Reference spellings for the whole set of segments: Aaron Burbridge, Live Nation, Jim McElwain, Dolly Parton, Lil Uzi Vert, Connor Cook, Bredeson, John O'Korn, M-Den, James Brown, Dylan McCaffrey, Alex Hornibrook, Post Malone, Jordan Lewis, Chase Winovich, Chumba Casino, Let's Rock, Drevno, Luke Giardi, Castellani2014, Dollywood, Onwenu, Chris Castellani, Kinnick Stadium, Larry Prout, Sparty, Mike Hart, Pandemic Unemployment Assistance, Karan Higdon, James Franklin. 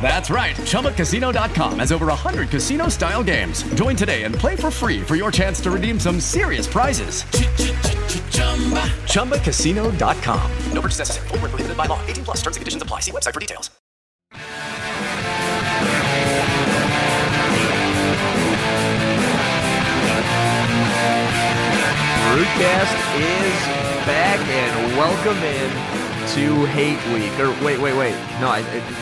That's right. ChumbaCasino.com has over 100 casino-style games. Join today and play for free for your chance to redeem some serious prizes. ChumbaCasino.com. No purchase necessary. Void where prohibited by law. 18 plus. Terms and conditions apply. See website for details. Rootcast is back, and welcome in to Hate Week, or wait. No,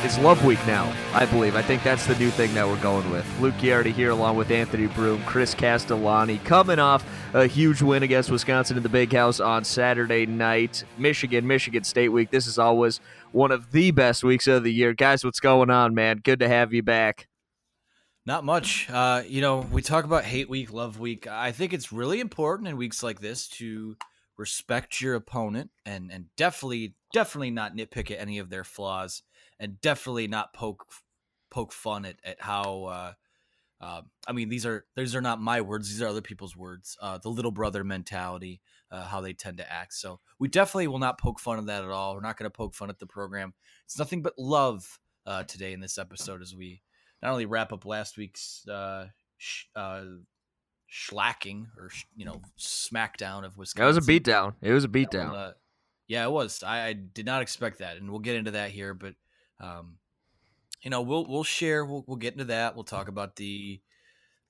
it's Love Week now, I believe. I think that's the new thing that we're going with. Luke Giardi here along with Anthony Broom, Chris Castellani, coming off a huge win against Wisconsin in the Big House on Saturday night. Michigan State Week. This is always one of the best weeks of the year. Guys, what's going on, man? Good to have you back. Not much. We talk about Hate Week, Love Week. I think it's really important in weeks like this to respect your opponent and definitely not nitpick at any of their flaws, and definitely not poke fun at how these are not my words, these are other people's words, the little brother mentality, how they tend to act. So we definitely will not poke fun at that at all. We're not going to poke fun at the program. It's nothing but love today in this episode, as we not only wrap up last week's schlacking or smackdown of Wisconsin. That was a beatdown. It was a beatdown. Yeah, it was. I did not expect that, and we'll get into that here. But we'll share. We'll get into that. We'll talk about the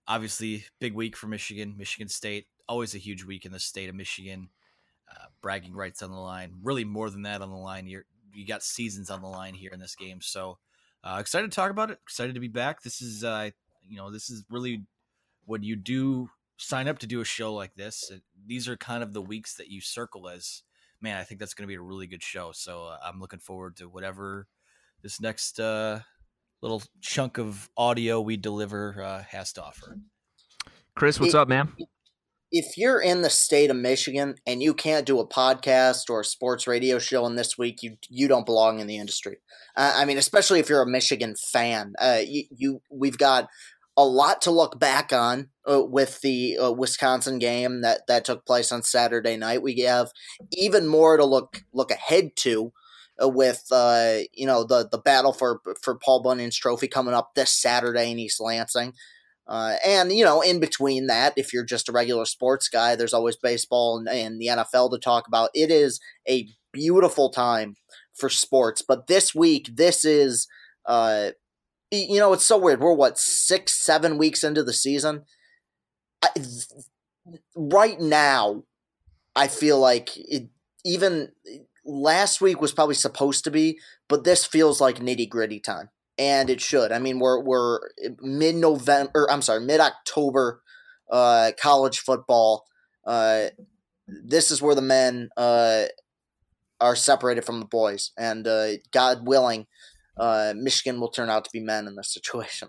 obviously big week for Michigan State. Always a huge week in the state of Michigan. Bragging rights on the line. Really, more than that on the line. You got seasons on the line here in this game. So excited to talk about it. Excited to be back. This is this is really when you do sign up to do a show like this. These are kind of the weeks that you circle as, man, I think that's going to be a really good show. So I'm looking forward to whatever this next little chunk of audio we deliver has to offer. Chris, what's up, man? If you're in the state of Michigan and you can't do a podcast or a sports radio show in this week, you don't belong in the industry. Especially if you're a Michigan fan, we've got a lot to look back on with the Wisconsin game that took place on Saturday night. We have even more to look ahead to with the battle for Paul Bunyan's trophy coming up this Saturday in East Lansing, and in between that, if you're just a regular sports guy, there's always baseball and the NFL to talk about. It is a beautiful time for sports, but this week, this is. It's so weird. We're, 6-7 weeks into the season? Right now, I feel like even last week was probably supposed to be, but this feels like nitty-gritty time, and it should. I mean, we're mid-October, college football. This is where the men are separated from the boys, and God willing, Michigan will turn out to be men in this situation.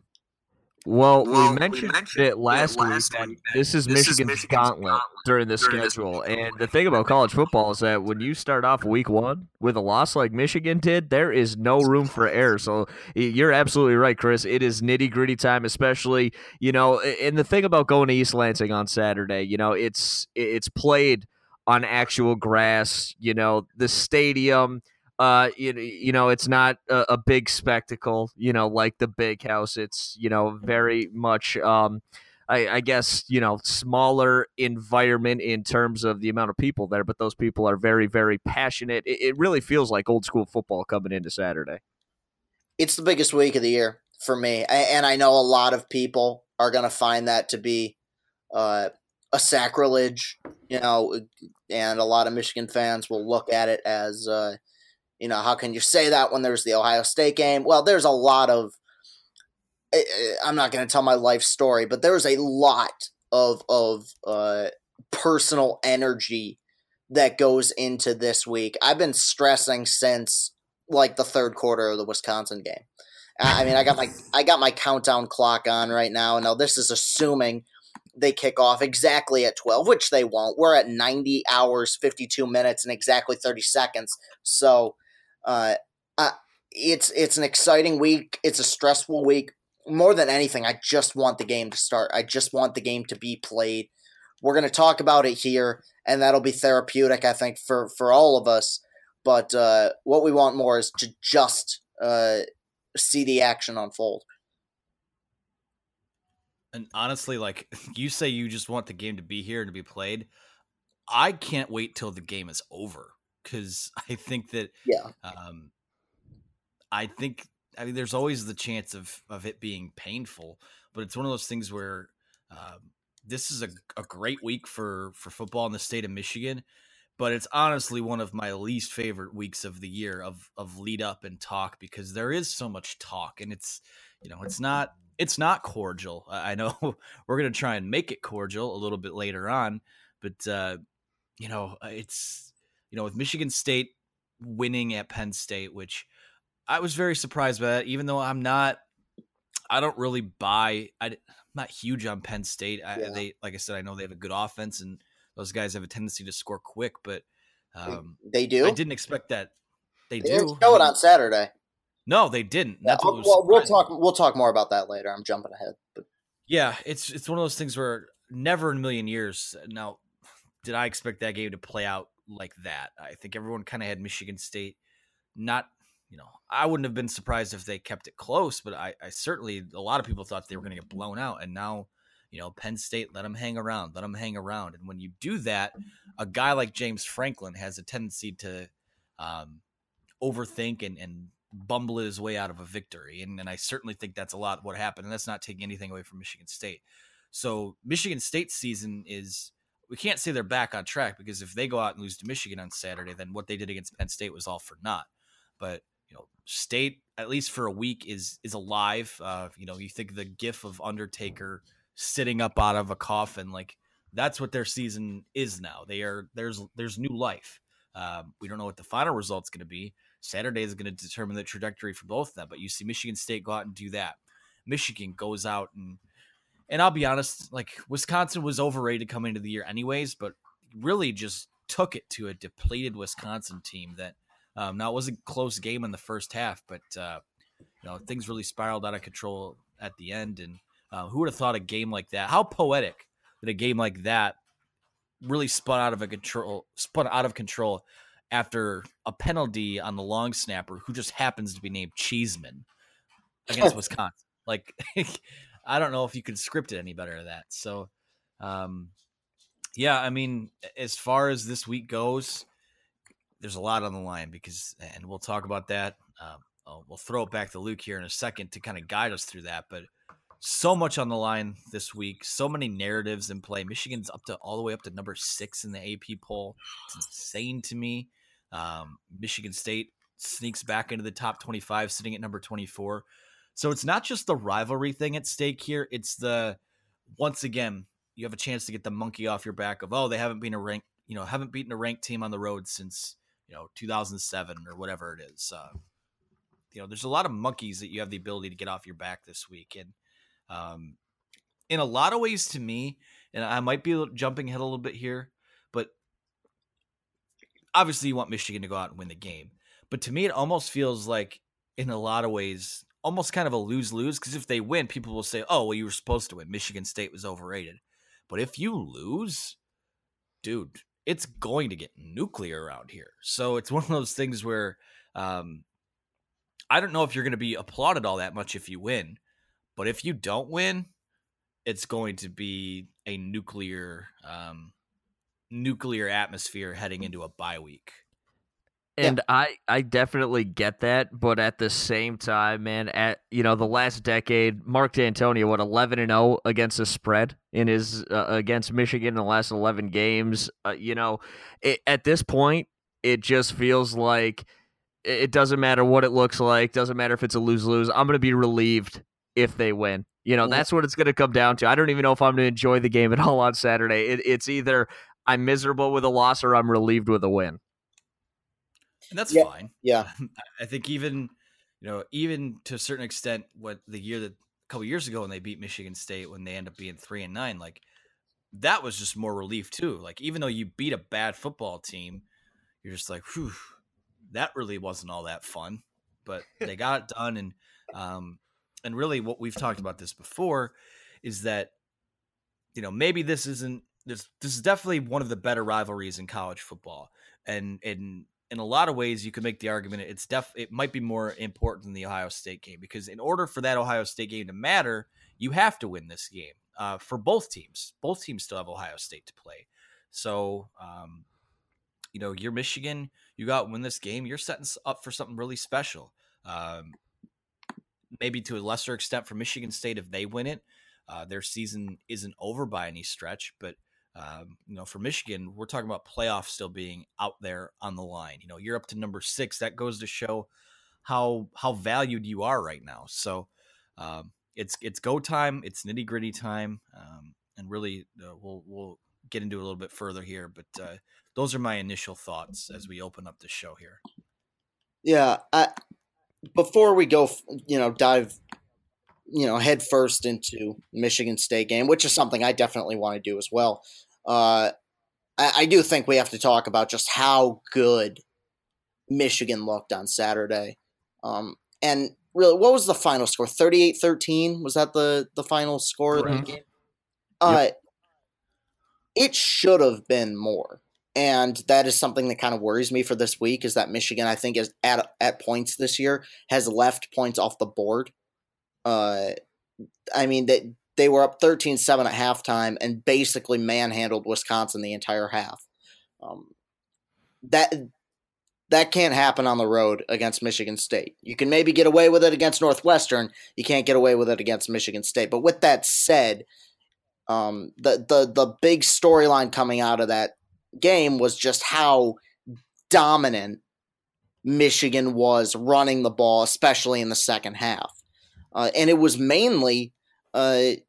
Well, we mentioned it last week. This is Michigan's gauntlet during this schedule. And the thing about college football is that when you start off week one with a loss like Michigan did, there is no room for error. So you're absolutely right, Chris. It is nitty-gritty time, especially, you know, and the thing about going to East Lansing on Saturday, you know, it's played on actual grass, you know, the stadium. You know, it's not a big spectacle, you know, like the Big House. It's, you know, very much, I guess, you know, smaller environment in terms of the amount of people there, but those people are very, very passionate. It really feels like old school football coming into Saturday. It's the biggest week of the year for me. And I know a lot of people are going to find that to be, a sacrilege, you know, and a lot of Michigan fans will look at it as, you know, how can you say that when there's the Ohio State game? Well, there's a lot of – I'm not going to tell my life story, but there's a lot of personal energy that goes into this week. I've been stressing since, like, the third quarter of the Wisconsin game. I mean, I got my countdown clock on right now. Now, this is assuming they kick off exactly at 12, which they won't. We're at 90 hours, 52 minutes, and exactly 30 seconds. So – it's an exciting week. It's a stressful week. More than anything, I just want the game to start. I just want the game to be played. We're going to talk about it here, and that'll be therapeutic, I think, for all of us. But what we want more is to just see the action unfold. And honestly, like you say, you just want the game to be here and to be played. I can't wait till the game is over. Because I think that, yeah. I mean, there's always the chance of it being painful, but it's one of those things where this is a great week for football in the state of Michigan, but it's honestly one of my least favorite weeks of the year of lead up and talk, because there is so much talk, and it's, you know, it's not cordial. I know we're going to try and make it cordial a little bit later on, but you know, it's, you know, with Michigan State winning at Penn State, which I was very surprised by that, even though I'm not huge on Penn State. Yeah. They, like I said, I know they have a good offense and those guys have a tendency to score quick, but they do. I didn't expect that. They do. Didn't show it on Saturday. No, they didn't. That's what was surprising. We'll talk more about that later. I'm jumping ahead. But yeah, it's one of those things where never in a million years. Now, did I expect that game to play out like that? I think everyone kind of had Michigan State not, you know, I wouldn't have been surprised if they kept it close, but I certainly, a lot of people thought they were going to get blown out. And now, you know, Penn State, let them hang around. And when you do that, a guy like James Franklin has a tendency to overthink and bumble his way out of a victory. And I certainly think that's a lot what happened, and that's not taking anything away from Michigan State. So Michigan State's season is, we can't say they're back on track, because if they go out and lose to Michigan on Saturday, then what they did against Penn State was all for naught. But, you know, State, at least for a week, is alive. You know, you think the gif of Undertaker sitting up out of a coffin, like that's what their season is now. They are, there's new life. We don't know what the final result's going to be. Saturday is going to determine the trajectory for both of them. But you see Michigan State go out and do that. Michigan goes out and I'll be honest, like Wisconsin was overrated coming into the year anyways, but really just took it to a depleted Wisconsin team that now it was a close game in the first half, but you know, things really spiraled out of control at the end. And who would have thought a game like that, how poetic that a game like that really spun out of control after a penalty on the long snapper, who just happens to be named Cheeseman, against Wisconsin. Like, I don't know if you could script it any better than that. So, yeah, I mean, as far as this week goes, there's a lot on the line because, and we'll talk about that. We'll throw it back to Luke here in a second to kind of guide us through that. But so much on the line this week, so many narratives in play. Michigan's all the way up to number 6 in the AP poll. It's insane to me. Michigan State sneaks back into the top 25, sitting at number 24. So it's not just the rivalry thing at stake here. It's the, once again, you have a chance to get the monkey off your back of, oh, they haven't beaten a ranked team on the road since, you know, 2007 or whatever it is. you know, there's a lot of monkeys that you have the ability to get off your back this week. And in a lot of ways to me, and I might be jumping ahead a little bit here, but obviously you want Michigan to go out and win the game. But to me, it almost feels like in a lot of ways, almost kind of a lose-lose, because if they win, people will say, oh, well, you were supposed to win. Michigan State was overrated. But if you lose, dude, it's going to get nuclear around here. So it's one of those things where I don't know if you're going to be applauded all that much if you win. But if you don't win, it's going to be a nuclear atmosphere heading into a bye week. And yeah. I definitely get that, but at the same time, man, at the last decade, Mark D'Antonio, 11-0 against the spread in his against Michigan in the last 11 games. At this point, it just feels like it doesn't matter what it looks like, doesn't matter if it's a lose-lose. I'm gonna be relieved if they win. That's what it's gonna come down to. I don't even know if I'm gonna enjoy the game at all on Saturday. It's either I'm miserable with a loss or I'm relieved with a win. And that's fine. Yeah. I think even to a certain extent, a couple years ago when they beat Michigan State, when they end up being 3-9, like that was just more relief too. Like, even though you beat a bad football team, you're just like, whew, that really wasn't all that fun, but they got it done. And really what we've talked about this before is that, maybe this is definitely one of the better rivalries in college football. And in a lot of ways, you could make the argument it might be more important than the Ohio State game, because in order for that Ohio State game to matter, you have to win this game for both teams. Both teams still have Ohio State to play. So, you're Michigan, you got to win this game. You're setting up for something really special. Maybe to a lesser extent for Michigan State, if they win it, their season isn't over by any stretch, but for Michigan, we're talking about playoffs still being out there on the line. You're up to number 6. That goes to show how valued you are right now. So it's go time. It's nitty gritty time. And really, we'll get into it a little bit further here. But those are my initial thoughts as we open up the show here. Yeah. Before we go, dive head first into Michigan State game, which is something I definitely want to do as well. I do think we have to talk about just how good Michigan looked on Saturday. And really, what was the final score? 38-13? Was that the final score of the game? Yep. It should have been more. And that is something that kind of worries me for this week, is that Michigan, I think, is at points this year, has left points off the board. They were up 13-7 at halftime and basically manhandled Wisconsin the entire half. That can't happen on the road against Michigan State. You can maybe get away with it against Northwestern. You can't get away with it against Michigan State. But with that said, the big storyline coming out of that game was just how dominant Michigan was running the ball, especially in the second half. And it was mainly the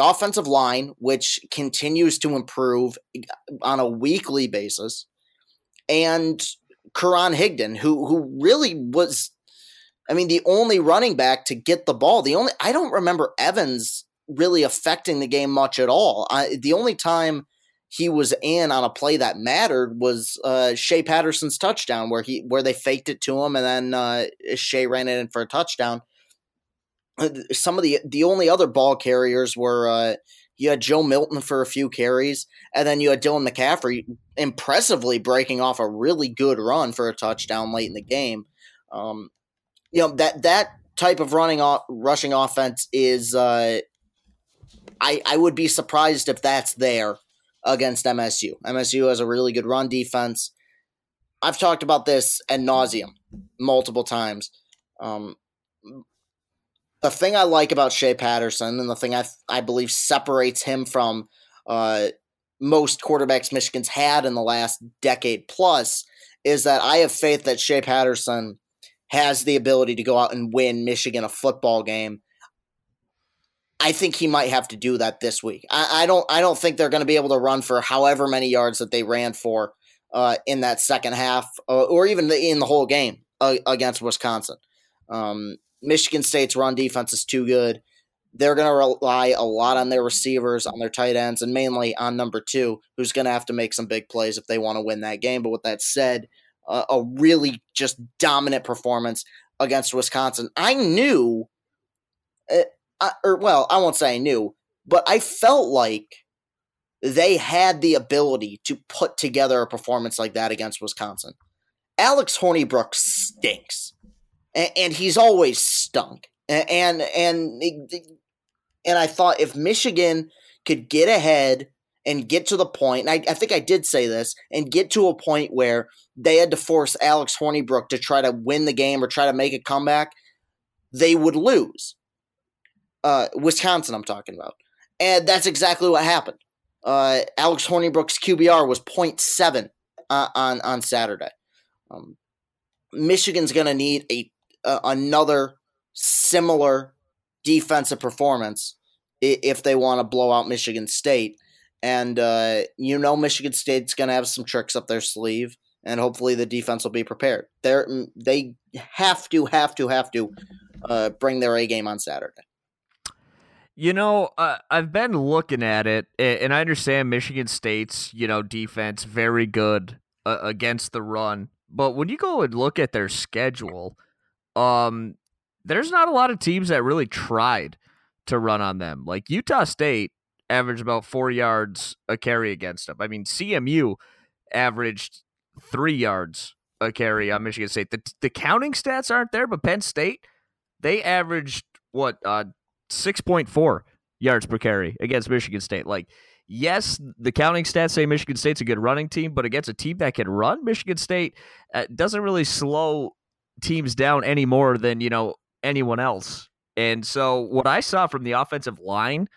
offensive line, which continues to improve on a weekly basis, and Karan Higdon, who really was, the only running back to get the ball. I don't remember Evans really affecting the game much at all. The only time he was in on a play that mattered was Shea Patterson's touchdown, where they faked it to him, and then Shea ran it in for a touchdown. Some of the only other ball carriers were you had Joe Milton for a few carries, and then you had Dylan McCaffrey impressively breaking off a really good run for a touchdown late in the game. That type of rushing offense is I would be surprised if that's there against MSU. MSU has a really good run defense. I've talked about this ad nauseum multiple times. The thing I like about Shea Patterson, and the thing I believe separates him from most quarterbacks Michigan's had in the last decade plus, is that I have faith that Shea Patterson has the ability to go out and win Michigan a football game. I think he might have to do that this week. I don't think they're going to be able to run for however many yards that they ran for in that second half, or even in the whole game against Wisconsin. Michigan State's run defense is too good. They're going to rely a lot on their receivers, on their tight ends, and mainly on number two, who's going to have to make some big plays if they want to win that game. But with that said, a really just dominant performance against Wisconsin. I knew, I won't say I knew, but I felt like they had the ability to put together a performance like that against Wisconsin. Alex Hornibrook stinks, and he's always stunk. And I thought if Michigan could get ahead and get to the point, and I think I did say this, and get to a point where they had to force Alex Hornibrook to try to win the game or try to make a comeback, they would lose. Wisconsin, I'm talking about. And that's exactly what happened. Alex Hornibrook's QBR was 0.7 on Saturday. Michigan's going to need another similar defensive performance if they want to blow out Michigan State. And Michigan State's going to have some tricks up their sleeve, and hopefully the defense will be prepared. They have to bring their A game on Saturday. I've been looking at it, and I understand Michigan State's, defense very good against the run. But when you go and look at their schedule, there's not a lot of teams that really tried to run on them. Like Utah State averaged about 4 yards a carry against them. I mean, CMU averaged 3 yards a carry on Michigan State. The counting stats aren't there, but Penn State, they averaged 6.4 yards per carry against Michigan State. Like, yes, the counting stats say Michigan State's a good running team, but against a team that can run, Michigan State doesn't really slow teams down any more than, anyone else. And so what I saw from the offensive line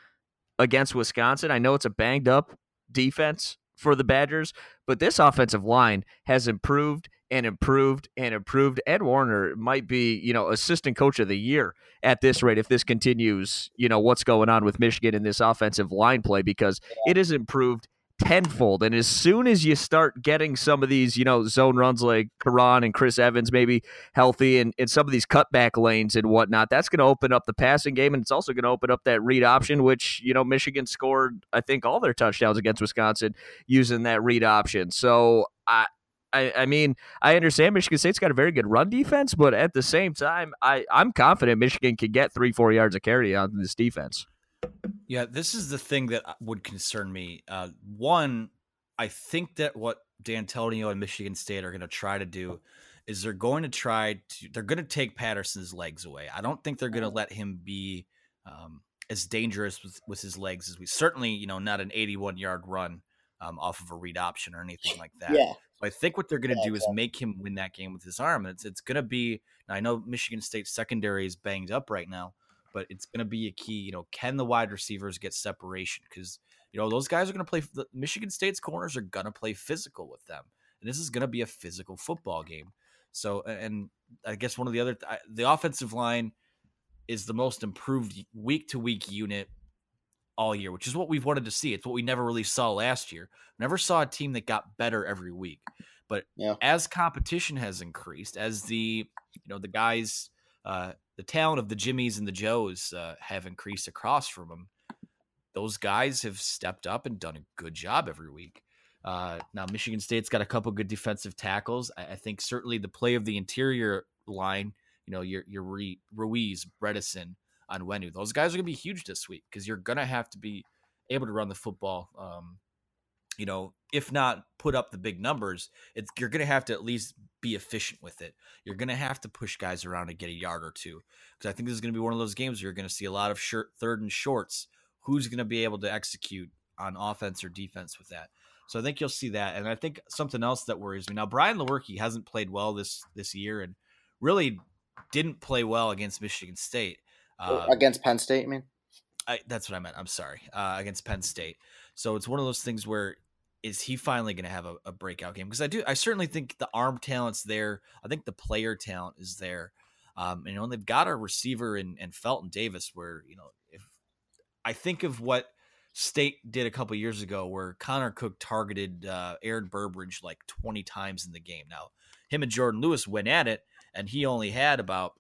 against Wisconsin, I know it's a banged up defense for the Badgers, but this offensive line has improved and improved and improved. Ed Warner might be, assistant coach of the year at this rate if this continues, what's going on with Michigan in this offensive line play, because it has improved tenfold. And as soon as you start getting some of these, zone runs like Karan and Chris Evans maybe healthy and some of these cutback lanes and whatnot, that's going to open up the passing game, and it's also going to open up that read option, which, Michigan scored, I think, all their touchdowns against Wisconsin using that read option. So I understand Michigan State's got a very good run defense, but at the same time, I'm confident Michigan can get 3-4 yards of carry on this defense. Yeah, this is the thing that would concern me. One, I think that what D'Antonio and Michigan State are going to try to do is they're going to take Patterson's legs away. I don't think they're going to let him be as dangerous with his legs as we certainly, not an 81-yard run off of a read option or anything like that. Yeah. So I think what they're going to do is make him win that game with his arm. It's going to be, I know Michigan State's secondary is banged up right now, but it's going to be a key, can the wide receivers get separation? Because, those guys are going to play, Michigan State's corners are going to play physical with them. And this is going to be a physical football game. So, and I guess one of the other, the offensive line is the most improved week-to-week unit all year, which is what we've wanted to see. It's what we never really saw last year. Never saw a team that got better every week. But as competition has increased, as the, the guys, the talent of the Jimmies and the Joes have increased across from them. Those guys have stepped up and done a good job every week. Now, Michigan State's got a couple good defensive tackles. I think certainly the play of the interior line, your Ruiz, Bredeson, Onwenu, those guys are going to be huge this week because you're going to have to be able to run the football. If not put up the big numbers, you're going to have to at least be efficient with it. You're going to have to push guys around and get a yard or two. Because I think this is going to be one of those games where you're going to see a lot of third and shorts. Who's going to be able to execute on offense or defense with that? So I think you'll see that. And I think something else that worries me. Now, Brian Lewerke hasn't played well this year and really didn't play well against Michigan State. Against Penn State, you mean? That's what I meant. I'm sorry. Against Penn State. So it's one of those things where is he finally going to have a breakout game? Because I certainly think the arm talent's there. I think the player talent is there. And they've got a receiver in Felton Davis where, if I think of what State did a couple years ago where Connor Cook targeted Aaron Burbridge like 20 times in the game. Now, him and Jordan Lewis went at it, And he only had about,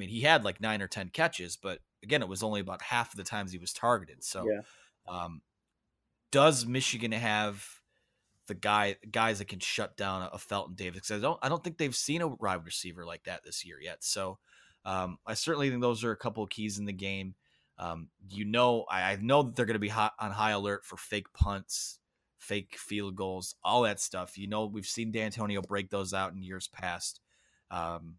he had like 9 or 10 catches, but again, it was only about half of the times he was targeted. So does Michigan have the guys that can shut down a Felton Davis? Because I don't think they've seen a wide receiver like that this year yet. So I certainly think those are a couple of keys in the game. I know that they're going to be on high alert for fake punts, fake field goals, all that stuff. We've seen D'Antonio break those out in years past. When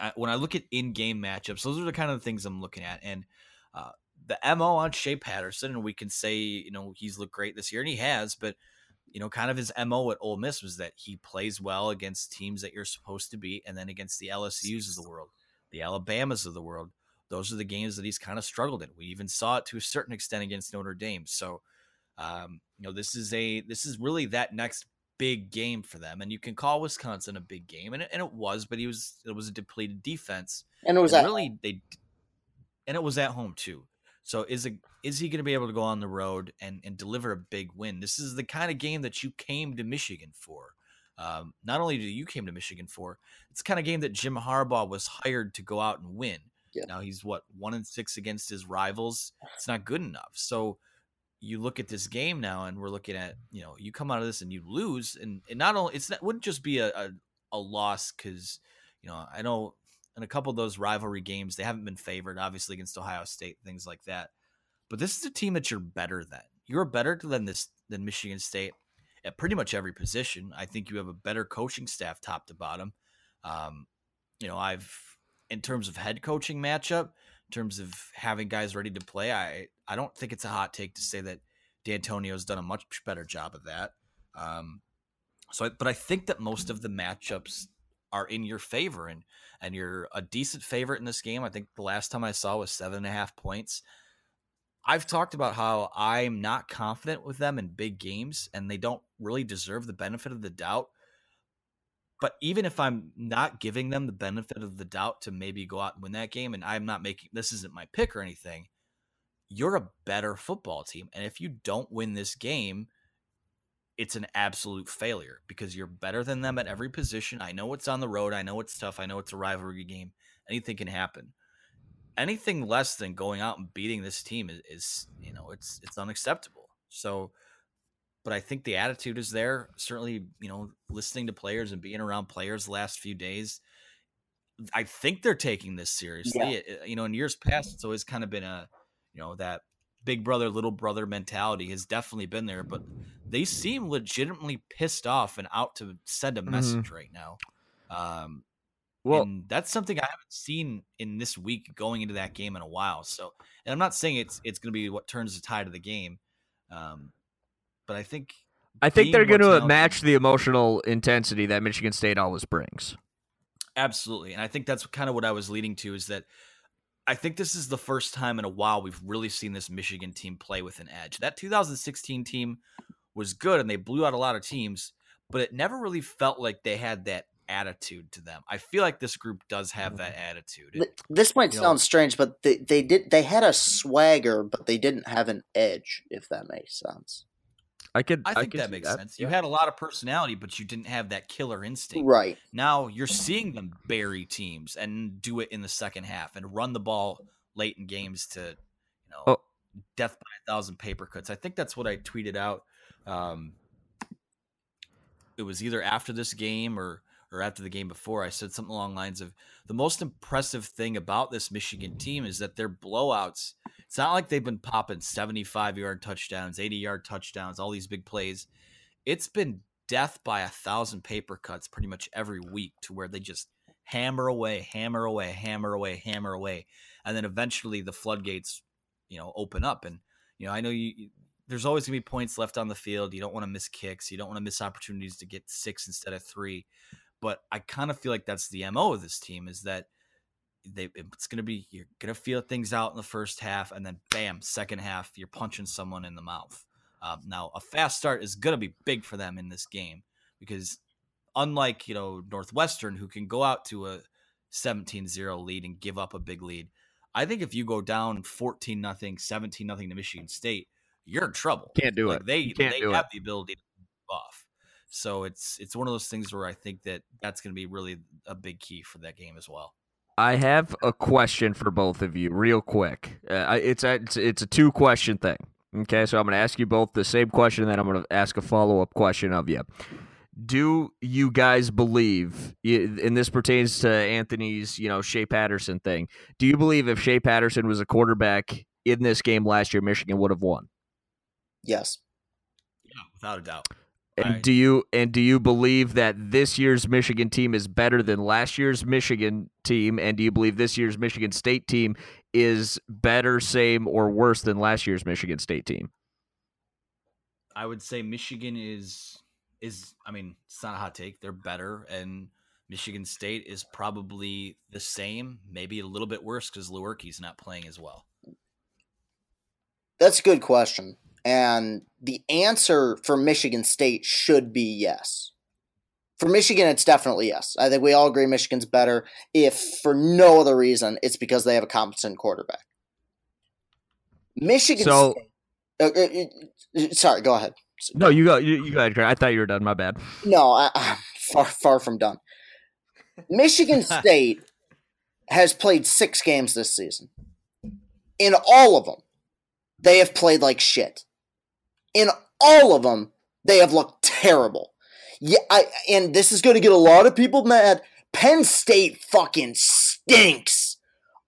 I look at in-game matchups, those are the kind of things I'm looking at. And the MO on Shea Patterson, and we can say, he's looked great this year, and he has, but, kind of his MO at Ole Miss was that he plays well against teams that you're supposed to beat, and then against the LSUs of the world, the Alabamas of the world. Those are the games that he's kind of struggled in. We even saw it to a certain extent against Notre Dame. So, this is really that next big game for them, and you can call Wisconsin a big game, and it was, but it was a depleted defense, and it was it was at home too. So is he going to be able to go on the road and deliver a big win? This is the kind of game that you came to Michigan for. Not only did you came to Michigan for, it's the kind of game that Jim Harbaugh was hired to go out and win. Yeah. Now he's 1-6 against his rivals. It's not good enough. So you look at this game now, and we're looking at, you come out of this and you lose, and not only it wouldn't just be a loss because, I know in a couple of those rivalry games they haven't been favored, obviously against Ohio State, things like that. But this is a team that you're better than. You're better than Michigan State at pretty much every position. I think you have a better coaching staff top to bottom. In terms of head coaching matchup, in terms of having guys ready to play, I don't think it's a hot take to say that D'Antonio's done a much better job of that. But I think that most of the matchups are in your favor, and you're a decent favorite in this game. I think the last time I saw was 7.5 points. I've talked about how I'm not confident with them in big games, and they don't really deserve the benefit of the doubt. But even if I'm not giving them the benefit of the doubt to maybe go out and win that game, and I'm not making, this isn't my pick or anything, you're a better football team. And if you don't win this game, it's an absolute failure because you're better than them at every position. I know it's on the road. I know it's tough. I know it's a rivalry game. Anything can happen. Anything less than going out and beating this team is it's unacceptable. So, but I think the attitude is there. Certainly, listening to players and being around players the last few days, I think they're taking this seriously. Yeah. In years past, it's always kind of been that big brother, little brother mentality has definitely been there, but they seem legitimately pissed off and out to send a message right now. And that's something I haven't seen in this week going into that game in a while. So, and I'm not saying it's going to be what turns the tide of the game. But I think they're going to match the emotional intensity that Michigan State always brings. Absolutely. And I think that's kind of what I was leading to, is that I think this is the first time in a while we've really seen this Michigan team play with an edge. That 2016 team was good and they blew out a lot of teams, but it never really felt like they had that attitude to them. I feel like this group does have that attitude. This might sound strange, but they had a swagger, but they didn't have an edge, if that makes sense. I think that makes sense. You had a lot of personality, but you didn't have that killer instinct. Right. Now you're seeing them bury teams and do it in the second half and run the ball late in games to, death by 1,000 paper cuts. I think that's what I tweeted out. It was either after this game or after the game before. I said something along the lines of, the most impressive thing about this Michigan team is that their blowouts, it's not like they've been popping 75-yard touchdowns, 80-yard touchdowns, all these big plays. It's been death by 1,000 paper cuts pretty much every week, to where they just hammer away. And then eventually the floodgates, open up. And, I know there's always going to be points left on the field. You don't want to miss kicks. You don't want to miss opportunities to get 6 instead of 3. But I kind of feel like that's the MO of this team, is that you're going to feel things out in the first half, and then bam, second half, you're punching someone in the mouth. Now, a fast start is going to be big for them in this game, because unlike, Northwestern, who can go out to a 17-0 lead and give up a big lead, I think if you go down 14-0, 17-0 to Michigan State, you're in trouble. Can't do it. They have the ability to move off. So it's one of those things where I think that that's going to be really a big key for that game as well. I have a question for both of you real quick. It's a two question thing. Okay, so I'm going to ask you both the same question, and then I'm going to ask a follow-up question of you. Do you guys believe, and this pertains to Anthony's, Shea Patterson thing, do you believe if Shea Patterson was a quarterback in this game last year, Michigan would have won? Yes. Yeah, without a doubt. Do you believe that this year's Michigan team is better than last year's Michigan team? And do you believe this year's Michigan State team is better, same, or worse than last year's Michigan State team? I would say Michigan is I mean, it's not a hot take. They're better, and Michigan State is probably the same, maybe a little bit worse because Lewerke's not playing as well. That's a good question. And the answer for Michigan State should be yes. For Michigan, it's definitely yes. I think we all agree Michigan's better. If for no other reason, it's because they have a competent quarterback. Sorry, go ahead. No, you go ahead, Grant. I thought you were done. My bad. No, I'm far from done. Michigan State has played 6 games this season. In all of them, they have played like shit. In all of them, they have looked terrible. Yeah, and this is going to get a lot of people mad. Penn State fucking stinks.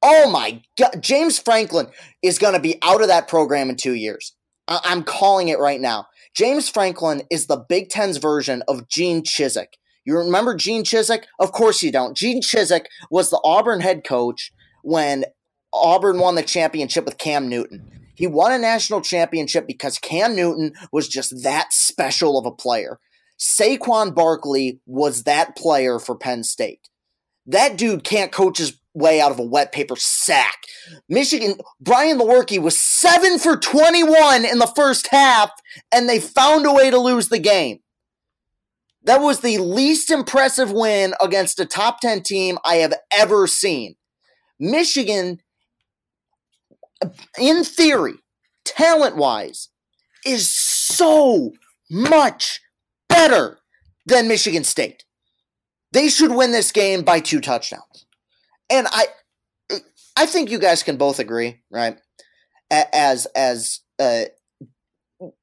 Oh my God. James Franklin is going to be out of that program in 2 years. I'm calling it right now. James Franklin is the Big Ten's version of Gene Chizik. You remember Gene Chizik? Of course you don't. Gene Chizik was the Auburn head coach when Auburn won the championship with Cam Newton. He won a national championship because Cam Newton was just that special of a player. Saquon Barkley was that player for Penn State. That dude can't coach his way out of a wet paper sack. Michigan, Brian Lewerke was 7-for-21 in the first half, and they found a way to lose the game. That was the least impressive win against a top 10 team I have ever seen. Michigan, in theory, talent-wise, is so much better than Michigan State. They should win this game by 2 touchdowns. And I think you guys can both agree, right? As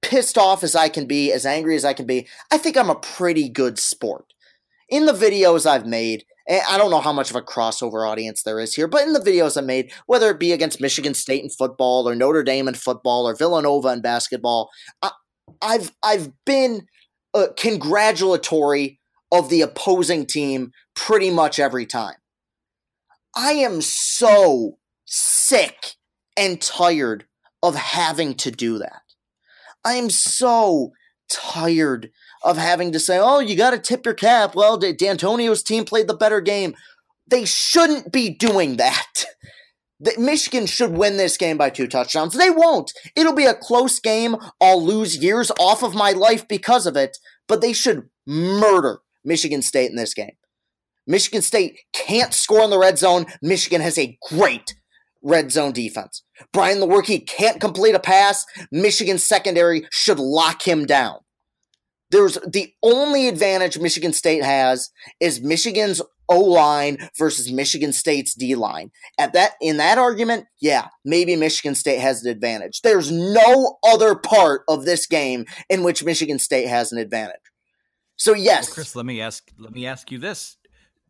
pissed off as I can be, as angry as I can be, I think I'm a pretty good sport. In the videos I've made, I don't know how much of a crossover audience there is here, but in the videos I made, whether it be against Michigan State in football or Notre Dame in football or Villanova in basketball, I've been congratulatory of the opposing team pretty much every time. I am so sick and tired of having to do that. I am so tired of having to say, oh, you got to tip your cap. Well, D'Antonio's team played the better game. They shouldn't be doing that. Michigan should win this game by 2 touchdowns. They won't. It'll be a close game. I'll lose years off of my life because of it, but they should murder Michigan State in this game. Michigan State can't score in the red zone. Michigan has a great red zone defense. Brian Lewerke can't complete a pass. Michigan secondary should lock him down. There's the only advantage Michigan State has is Michigan's O-line versus Michigan State's D-line. In that argument, yeah, maybe Michigan State has an advantage. There's no other part of this game in which Michigan State has an advantage. So yes, well, Chris, let me ask you this.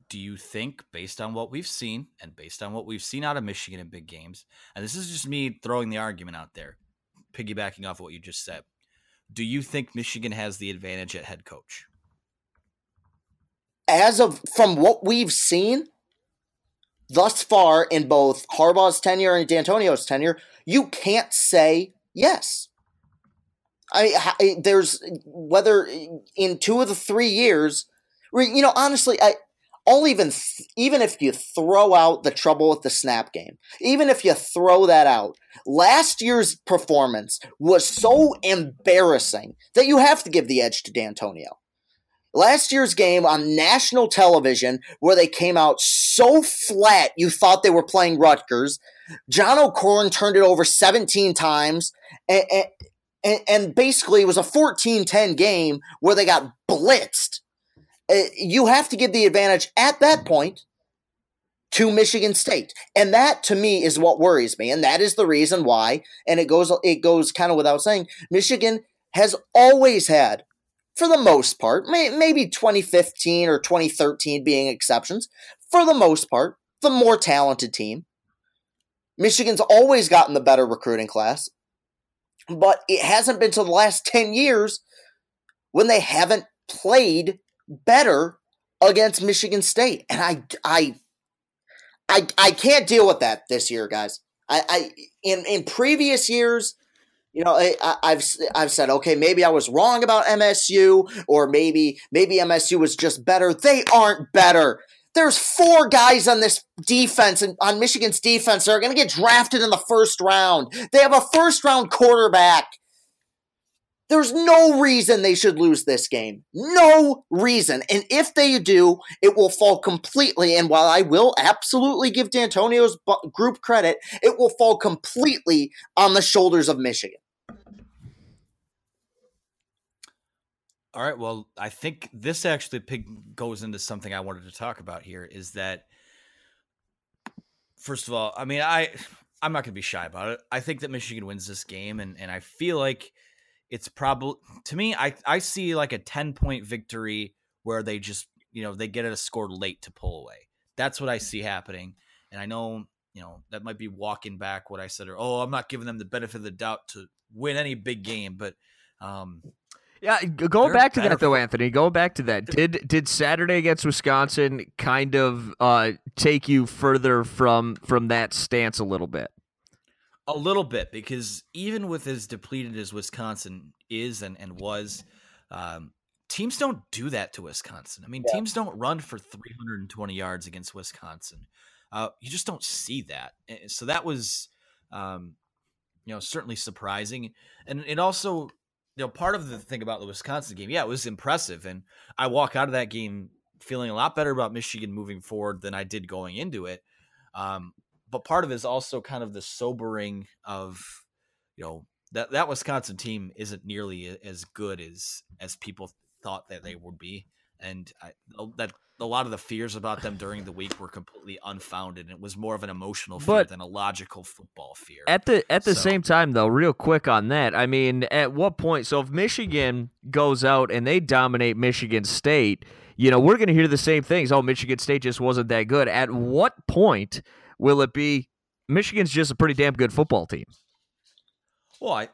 Do you think, based on what we've seen and based on what we've seen out of Michigan in big games, and this is just me throwing the argument out there, piggybacking off of what you just said, do you think Michigan has the advantage at head coach? From what we've seen thus far in both Harbaugh's tenure and D'Antonio's tenure, you can't say yes. There's whether in 2 of the 3 years, honestly, even if you throw out the trouble with the snap game, even if you throw that out, last year's performance was so embarrassing that you have to give the edge to D'Antonio. Last year's game on national television, where they came out so flat you thought they were playing Rutgers, John O'Korn turned it over 17 times, and basically it was a 14-10 game where they got blitzed, you have to give the advantage at that point to Michigan State. And that, to me, is what worries me. And that is the reason why, and it goes kind of without saying, Michigan has always had, for the most part, maybe 2015 or 2013 being exceptions, for the most part, the more talented team. Michigan's always gotten the better recruiting class, but it hasn't been till the last 10 years when they haven't played better against Michigan State. And I can't deal with that this year, guys. In previous years, you know, I've said, okay, maybe I was wrong about MSU, or maybe MSU was just better. They aren't better. There's four guys on this defense, and on Michigan's defense, that are going to get drafted in the first round. They have a first-round quarterback. There's no reason they should lose this game. No reason. And if they do, it will fall completely, and while I will absolutely give D'Antonio's group credit, it will fall completely on the shoulders of Michigan. All right, well, I think this actually goes into something I wanted to talk about here, is that, first of all, I mean, I'm not going to be shy about it. I think that Michigan wins this game, and I feel like it's probably, to me, I see like a 10-point victory where they just, you know, they get a score late to pull away. That's what I see happening. And I know, you know, that might be walking back what I said, or, oh, I'm not giving them the benefit of the doubt to win any big game, but yeah, going back to that though, Anthony, going back to that, did Saturday against Wisconsin kind of take you further from that stance a little bit? A little bit, because even with as depleted as Wisconsin is and was, teams don't do that to Wisconsin. I mean, teams don't run for 320 yards against Wisconsin. You just don't see that. So that was, you know, certainly surprising. And it also, you know, part of the thing about the Wisconsin game, yeah, it was impressive. And I walk out of that game feeling a lot better about Michigan moving forward than I did going into it. But part of it is also kind of the sobering of, you know, that Wisconsin team isn't nearly as good as people thought that they would be. And that a lot of the fears about them during the week were completely unfounded. It was more of an emotional fear than a logical football fear. At the same time, though, real quick on that, I mean, at what point? So if Michigan goes out and they dominate Michigan State, you know, we're going to hear the same things. Oh, Michigan State just wasn't that good. At what point will it be Michigan's just a pretty damn good football team? Well,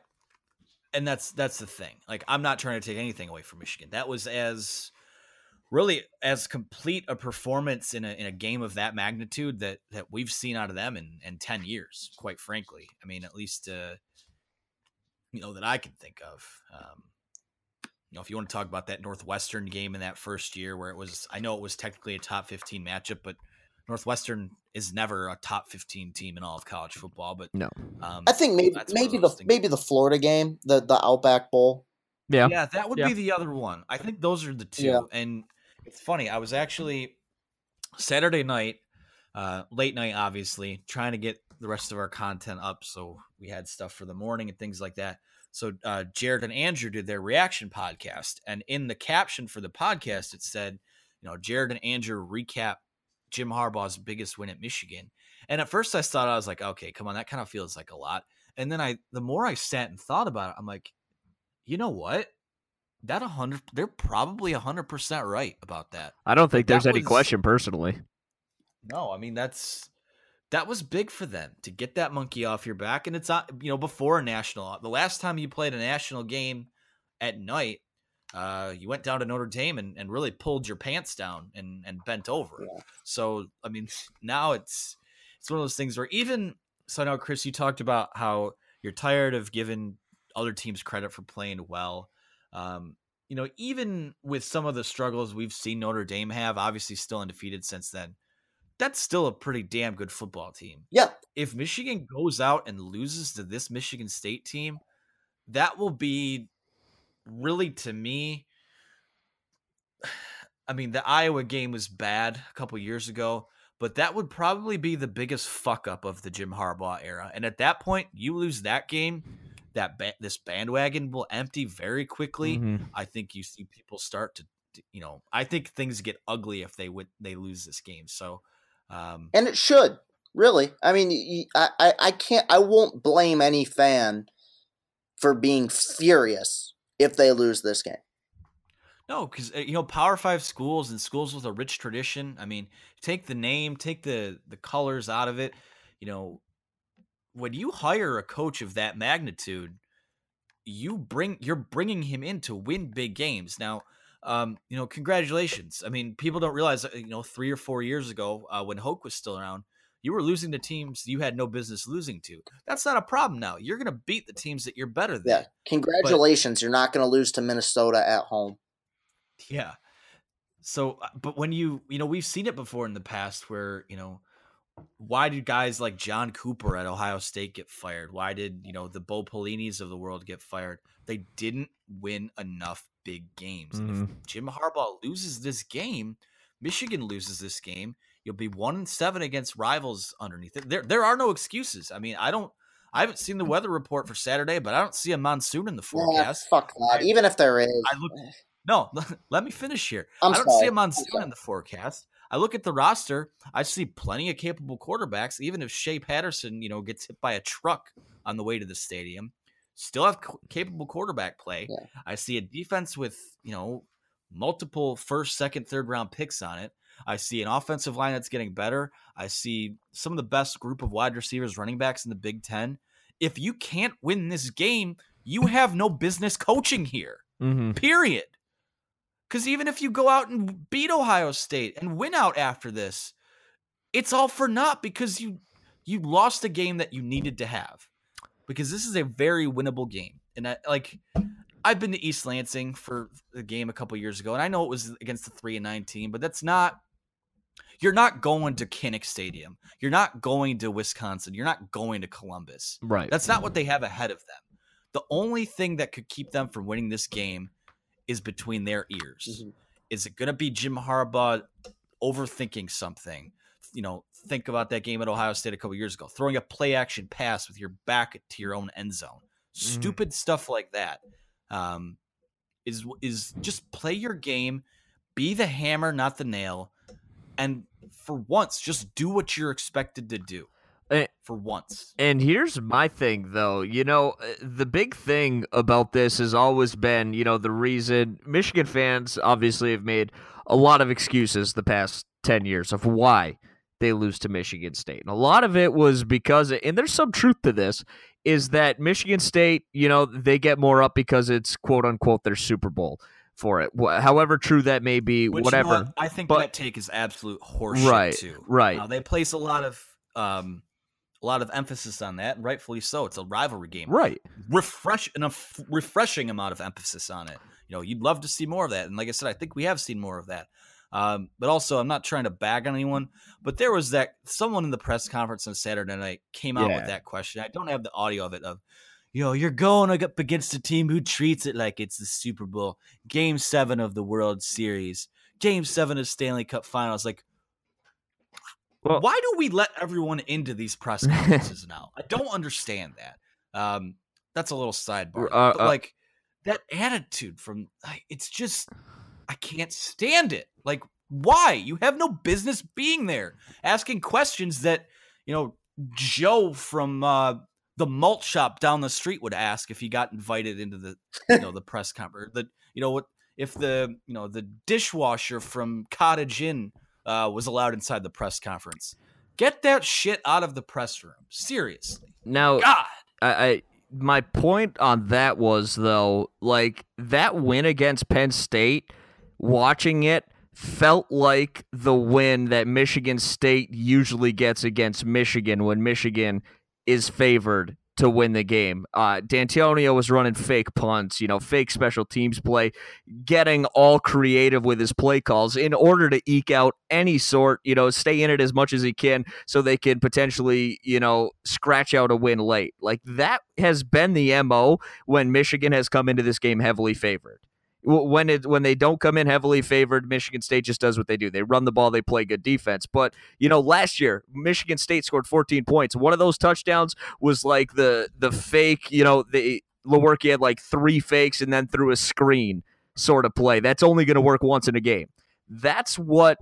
and that's the thing. Like, I'm not trying to take anything away from Michigan. That was as complete a performance in a game of that magnitude that we've seen out of them in 10 years, quite frankly. I mean, at least, you know, that I can think of. You know, if you want to talk about that Northwestern game in that first year where it was, I know it was technically a top 15 matchup, but Northwestern is never a top 15 team in all of college football, but no, I think maybe the Florida game, the Outback Bowl. Yeah, that would be the other one. I think those are the two. Yeah. And it's funny. I was actually Saturday night, late night, obviously trying to get the rest of our content up. So we had stuff for the morning and things like that. So Jared and Andrew did their reaction podcast. And in the caption for the podcast, it said, you know, Jared and Andrew recap Jim Harbaugh's biggest win at Michigan. And at first I thought, I was like, okay, come on, that kind of feels like a lot. And then the more I sat and thought about it, I'm like, you know what? They're probably 100% right about that. I don't think there's any question personally. No, I mean, that was big for them to get that monkey off your back. And it's not, you know, before a national, the last time you played a national game at night, you went down to Notre Dame and really pulled your pants down and bent over. Yeah. So, I mean, now it's one of those things where even, so I know, Chris, you talked about how you're tired of giving other teams credit for playing well. You know, even with some of the struggles we've seen Notre Dame have, obviously still undefeated since then, that's still a pretty damn good football team. Yeah. If Michigan goes out and loses to this Michigan State team, that will be, really, to me, I mean, the Iowa game was bad a couple years ago, but that would probably be the biggest fuck up of the Jim Harbaugh era. And at that point, you lose that game, this bandwagon will empty very quickly. Mm-hmm. I think you see people start to you know, I think things get ugly if they lose this game. So, and it should really. I mean, I won't blame any fan for being furious if they lose this game. No, because, you know, Power 5 schools and schools with a rich tradition, I mean, take the name, take the colors out of it. You know, when you hire a coach of that magnitude, you're bringing him in to win big games. Now, you know, congratulations. I mean, people don't realize, you know, 3 or 4 years ago when Hoke was still around, you were losing to teams you had no business losing to. That's not a problem now. You're going to beat the teams that you're better than. Yeah, congratulations. But you're not going to lose to Minnesota at home. Yeah. So, but when you know, we've seen it before in the past where, you know, why did guys like John Cooper at Ohio State get fired? Why did, you know, the Bo Pelinis of the world get fired? They didn't win enough big games. Mm-hmm. And if Jim Harbaugh loses this game, Michigan loses this game, you'll be 1-7 against rivals underneath it. There are no excuses. I mean, I haven't seen the weather report for Saturday, but I don't see a monsoon in the forecast. Yeah, fuck that. Even if there is. No, let me finish here. I don't see a monsoon in the forecast. I look at the roster. I see plenty of capable quarterbacks. Even if Shea Patterson, you know, gets hit by a truck on the way to the stadium, still have capable quarterback play. Yeah. I see a defense with, you know, multiple first, second, third round picks on it. I see an offensive line that's getting better. I see some of the best group of wide receivers, running backs in the Big Ten. If you can't win this game, you have no business coaching here. Mm-hmm. Period. Because even if you go out and beat Ohio State and win out after this, it's all for naught because you lost a game that you needed to have. Because this is a very winnable game. And I've been to East Lansing for the game a couple years ago, and I know it was against the 3-9 team, but that's not – you're not going to Kinnick Stadium. You're not going to Wisconsin. You're not going to Columbus. Right. That's not what they have ahead of them. The only thing that could keep them from winning this game is between their ears. Mm-hmm. Is it going to be Jim Harbaugh overthinking something? You know, think about that game at Ohio State a couple years ago, throwing a play action pass with your back to your own end zone. Mm-hmm. Stupid stuff like that. Is just play your game, be the hammer, not the nail. And for once, just do what you're expected to do. For once. And here's my thing, though. You know, the big thing about this has always been, you know, the reason Michigan fans obviously have made a lot of excuses the past 10 years of why they lose to Michigan State. And a lot of it was because, and there's some truth to this, is that Michigan State, you know, they get more up because it's quote unquote their Super Bowl for it. However true that may be, which, whatever. You know what? I think that take is absolute horseshit, right, too. Right. They place a lot of emphasis on that, and rightfully so. It's a rivalry game, right? Refreshing amount of emphasis on it. You know, you'd love to see more of that. And like I said, I think we have seen more of that. But also, I'm not trying to bag on anyone, but there was that someone in the press conference on Saturday night came out with that question. I don't have the audio of it. Of, you know, you're going up against a team who treats it like it's the Super Bowl, Game 7 of the World Series, Game 7 of Stanley Cup Finals, like. Well, why do we let everyone into these press conferences now? I don't understand that. That's a little sidebar. But like that attitude from it's just I can't stand it. Like, why? You have no business being there asking questions that, you know, Joe from the malt shop down the street would ask if he got invited into the, you know, the press conference. The, you know what, if the, you know, the dishwasher from Cottage Inn was allowed inside the press conference. Get that shit out of the press room. Seriously. Now, God. My point on that was, though, like, that win against Penn State, watching it, felt like the win that Michigan State usually gets against Michigan when Michigan is favored to win the game. D'Antonio was running fake punts, you know, fake special teams play, getting all creative with his play calls in order to eke out any sort, you know, stay in it as much as he can so they can potentially, you know, scratch out a win late. Like, that has been the MO when Michigan has come into this game heavily favored. When they don't come in heavily favored, Michigan State just does what they do. They run the ball, they play good defense. But, you know, last year, Michigan State scored 14 points. One of those touchdowns was like the fake, you know, Lewerke had like three fakes and then threw a screen sort of play. That's only going to work once in a game. That's what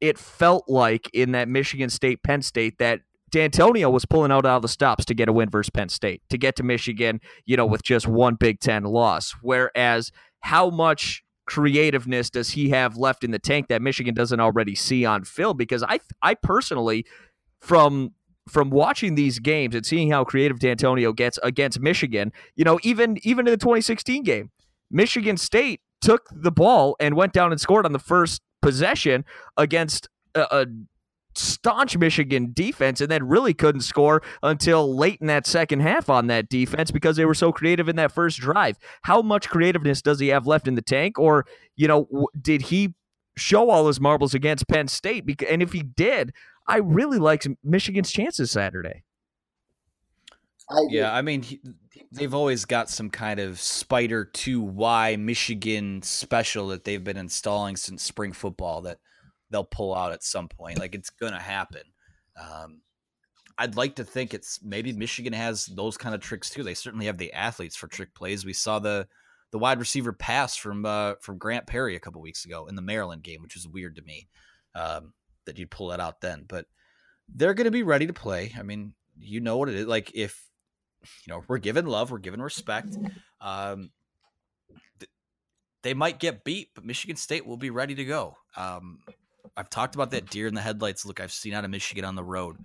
it felt like in that Michigan State-Penn State, that D'Antonio was pulling out all the stops to get a win versus Penn State, to get to Michigan, you know, with just one Big Ten loss. Whereas how much creativeness does he have left in the tank that Michigan doesn't already see on film? Because I personally, from watching these games and seeing how creative D'Antonio gets against Michigan, you know, even in the 2016 game, Michigan State took the ball and went down and scored on the first possession against a staunch Michigan defense, and then really couldn't score until late in that second half on that defense because they were so creative in that first drive. How much creativeness does he have left in the tank? Or, you know, did he show all his marbles against Penn State? And if he did, I really like Michigan's chances Saturday. Yeah, I mean, they've always got some kind of Spider 2Y Michigan special that they've been installing since spring football that they'll pull out at some point. Like, it's going to happen. I'd like to think it's maybe Michigan has those kind of tricks too. They certainly have the athletes for trick plays. We saw the wide receiver pass from Grant Perry a couple weeks ago in the Maryland game, which is weird to me that you'd pull that out then. But they're going to be ready to play. I mean, you know what it is. Like, if, you know, we're given love, we're given respect. They might get beat, but Michigan State will be ready to go. I've talked about that deer in the headlights look I've seen out of Michigan on the road.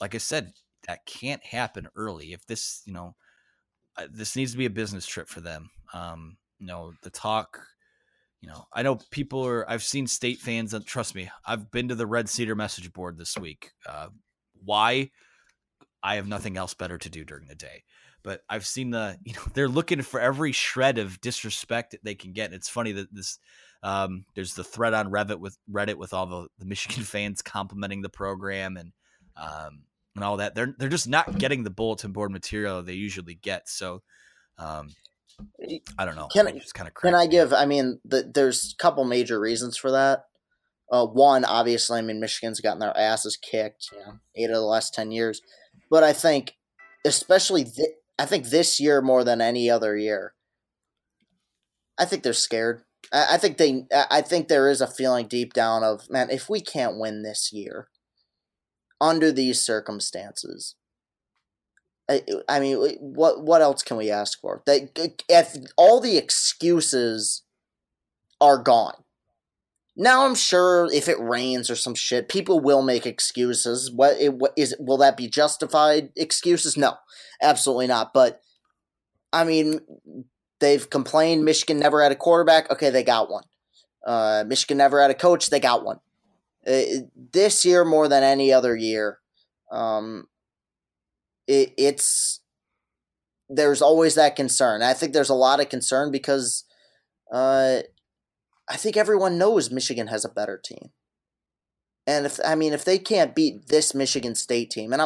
Like I said, that can't happen early. If this, you know, this needs to be a business trip for them. You know, the talk, you know, I know people are, I've seen State fans, and trust me, I've been to the Red Cedar message board this week. Why? I have nothing else better to do during the day. But I've seen you know, they're looking for every shred of disrespect that they can get. And it's funny that this, there's the thread on Reddit with all the Michigan fans complimenting the program and all that. They're just not getting the bulletin board material they usually get. So I don't know. There's a couple major reasons for that. One, obviously, I mean, Michigan's gotten their asses kicked, you know, 8 of the last 10 years. But I think, especially, I think this year more than any other year, I think they're scared. I think there is a feeling deep down of, man, if we can't win this year under these circumstances, I mean, what else can we ask for? If all the excuses are gone. Now, I'm sure if it rains or some shit, people will make excuses. Will that be justified excuses? No, absolutely not. But, I mean, they've complained Michigan never had a quarterback. Okay, they got one. Michigan never had a coach. They got one. This year, more than any other year, there's always that concern. I think there's a lot of concern because I think everyone knows Michigan has a better team. And if they can't beat this Michigan State team, and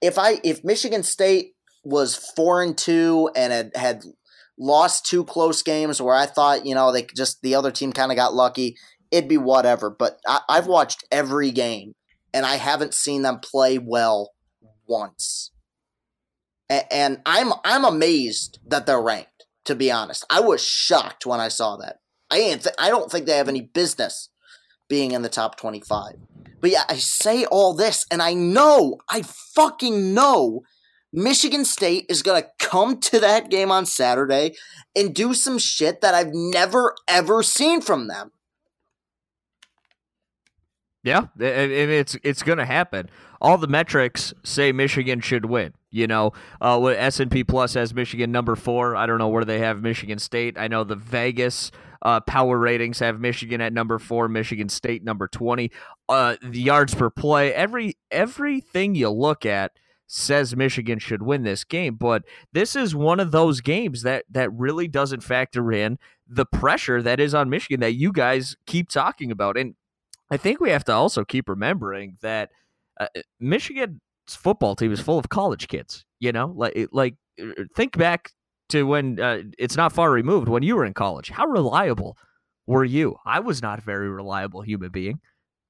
if Michigan State was 4-2 and had lost 2 close games where I thought, you know, they just, the other team kind of got lucky, it'd be whatever. But I've watched every game and I haven't seen them play well once. And I'm amazed that they're ranked. To be honest, I was shocked when I saw that. I don't think they have any business being in the top 25. But yeah, I say all this, and I fucking know Michigan State is going to come to that game on Saturday and do some shit that I've never, ever seen from them. Yeah, and it's going to happen. All the metrics say Michigan should win. You know, what S&P Plus has Michigan number 4. I don't know where they have Michigan State. I know the Vegas power ratings have Michigan at number 4, Michigan State number 20. The yards per play, everything you look at says Michigan should win this game. But this is one of those games that really doesn't factor in the pressure that is on Michigan that you guys keep talking about. And I think we have to also keep remembering that Michigan's football team is full of college kids. You know, like think back to when it's not far removed when you were in college. How reliable were you? I was not a very reliable human being.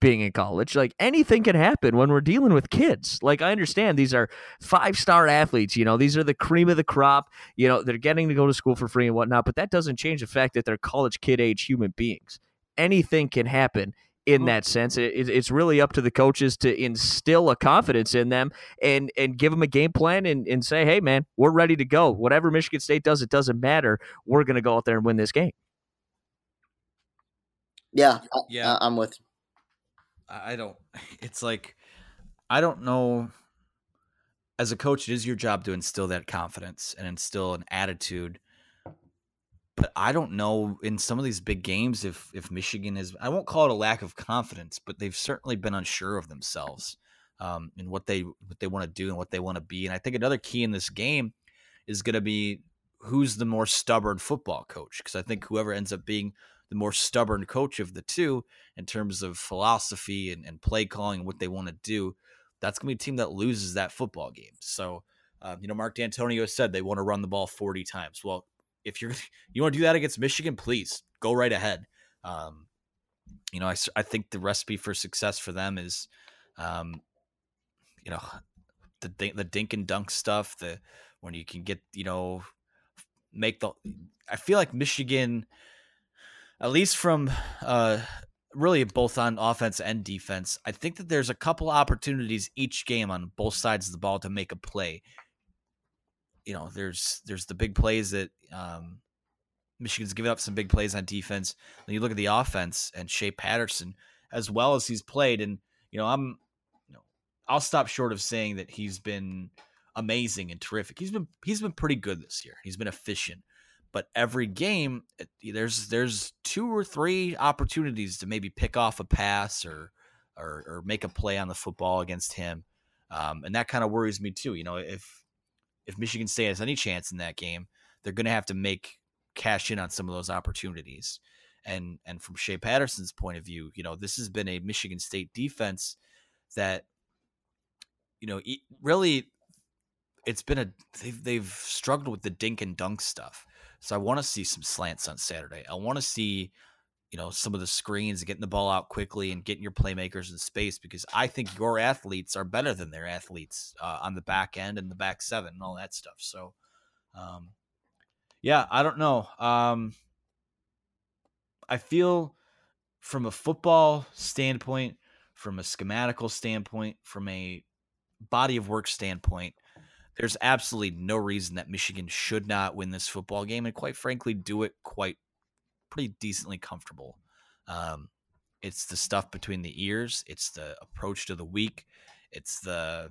being in college. Like, anything can happen when we're dealing with kids. Like, I understand these are five-star athletes, you know, these are the cream of the crop, you know, they're getting to go to school for free and whatnot, but that doesn't change the fact that they're college kid age human beings. Anything can happen in that sense. It's really up to the coaches to instill a confidence in them and give them a game plan and say, hey, man, we're ready to go. Whatever Michigan State does, it doesn't matter. We're going to go out there and win this game. Yeah, I'm with you. I don't know. As a coach, it is your job to instill that confidence and instill an attitude. But I don't know in some of these big games if Michigan is, I won't call it a lack of confidence, but they've certainly been unsure of themselves and what they want to do and what they want to be. And I think another key in this game is going to be who's the more stubborn football coach, because I think whoever ends up being the more stubborn coach of the two in terms of philosophy and play calling and what they want to do, that's going to be a team that loses that football game. So, you know, Mark D'Antonio said they want to run the ball 40 times. Well, if you want to do that against Michigan, please go right ahead. You know, I think the recipe for success for them is, you know, the dink and dunk stuff, when you can get, you know, I feel like Michigan, at least from really both on offense and defense, I think that there's a couple opportunities each game on both sides of the ball to make a play. You know, there's the big plays that Michigan's given up some big plays on defense. When you look at the offense and Shea Patterson, as well as he's played, and you know, I'll stop short of saying that he's been amazing and terrific. He's been pretty good this year. He's been efficient. But every game, there's two or three opportunities to maybe pick off a pass or make a play on the football against him, and that kind of worries me too. You know, if Michigan State has any chance in that game, they're going to have to cash in on some of those opportunities. And from Shea Patterson's point of view, you know, this has been a Michigan State defense that, you know, really, it's been they've struggled with the dink and dunk stuff. So I want to see some slants on Saturday. I want to see, you know, some of the screens, getting the ball out quickly and getting your playmakers in space, because I think your athletes are better than their athletes on the back end and the back seven and all that stuff. So, yeah, I don't know. I feel from a football standpoint, from a schematical standpoint, from a body of work standpoint, there's absolutely no reason that Michigan should not win this football game, and quite frankly, do it pretty decently comfortable. It's the stuff between the ears. It's the approach to the week. It's the,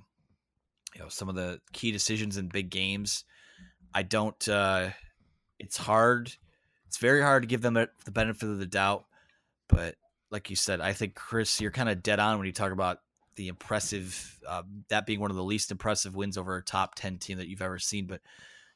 you know, some of the key decisions in big games. It's hard. It's very hard to give them the benefit of the doubt. But like you said, I think, Chris, you're kind of dead on when you talk about the impressive, that being one of the least impressive wins over a top 10 team that you've ever seen. But,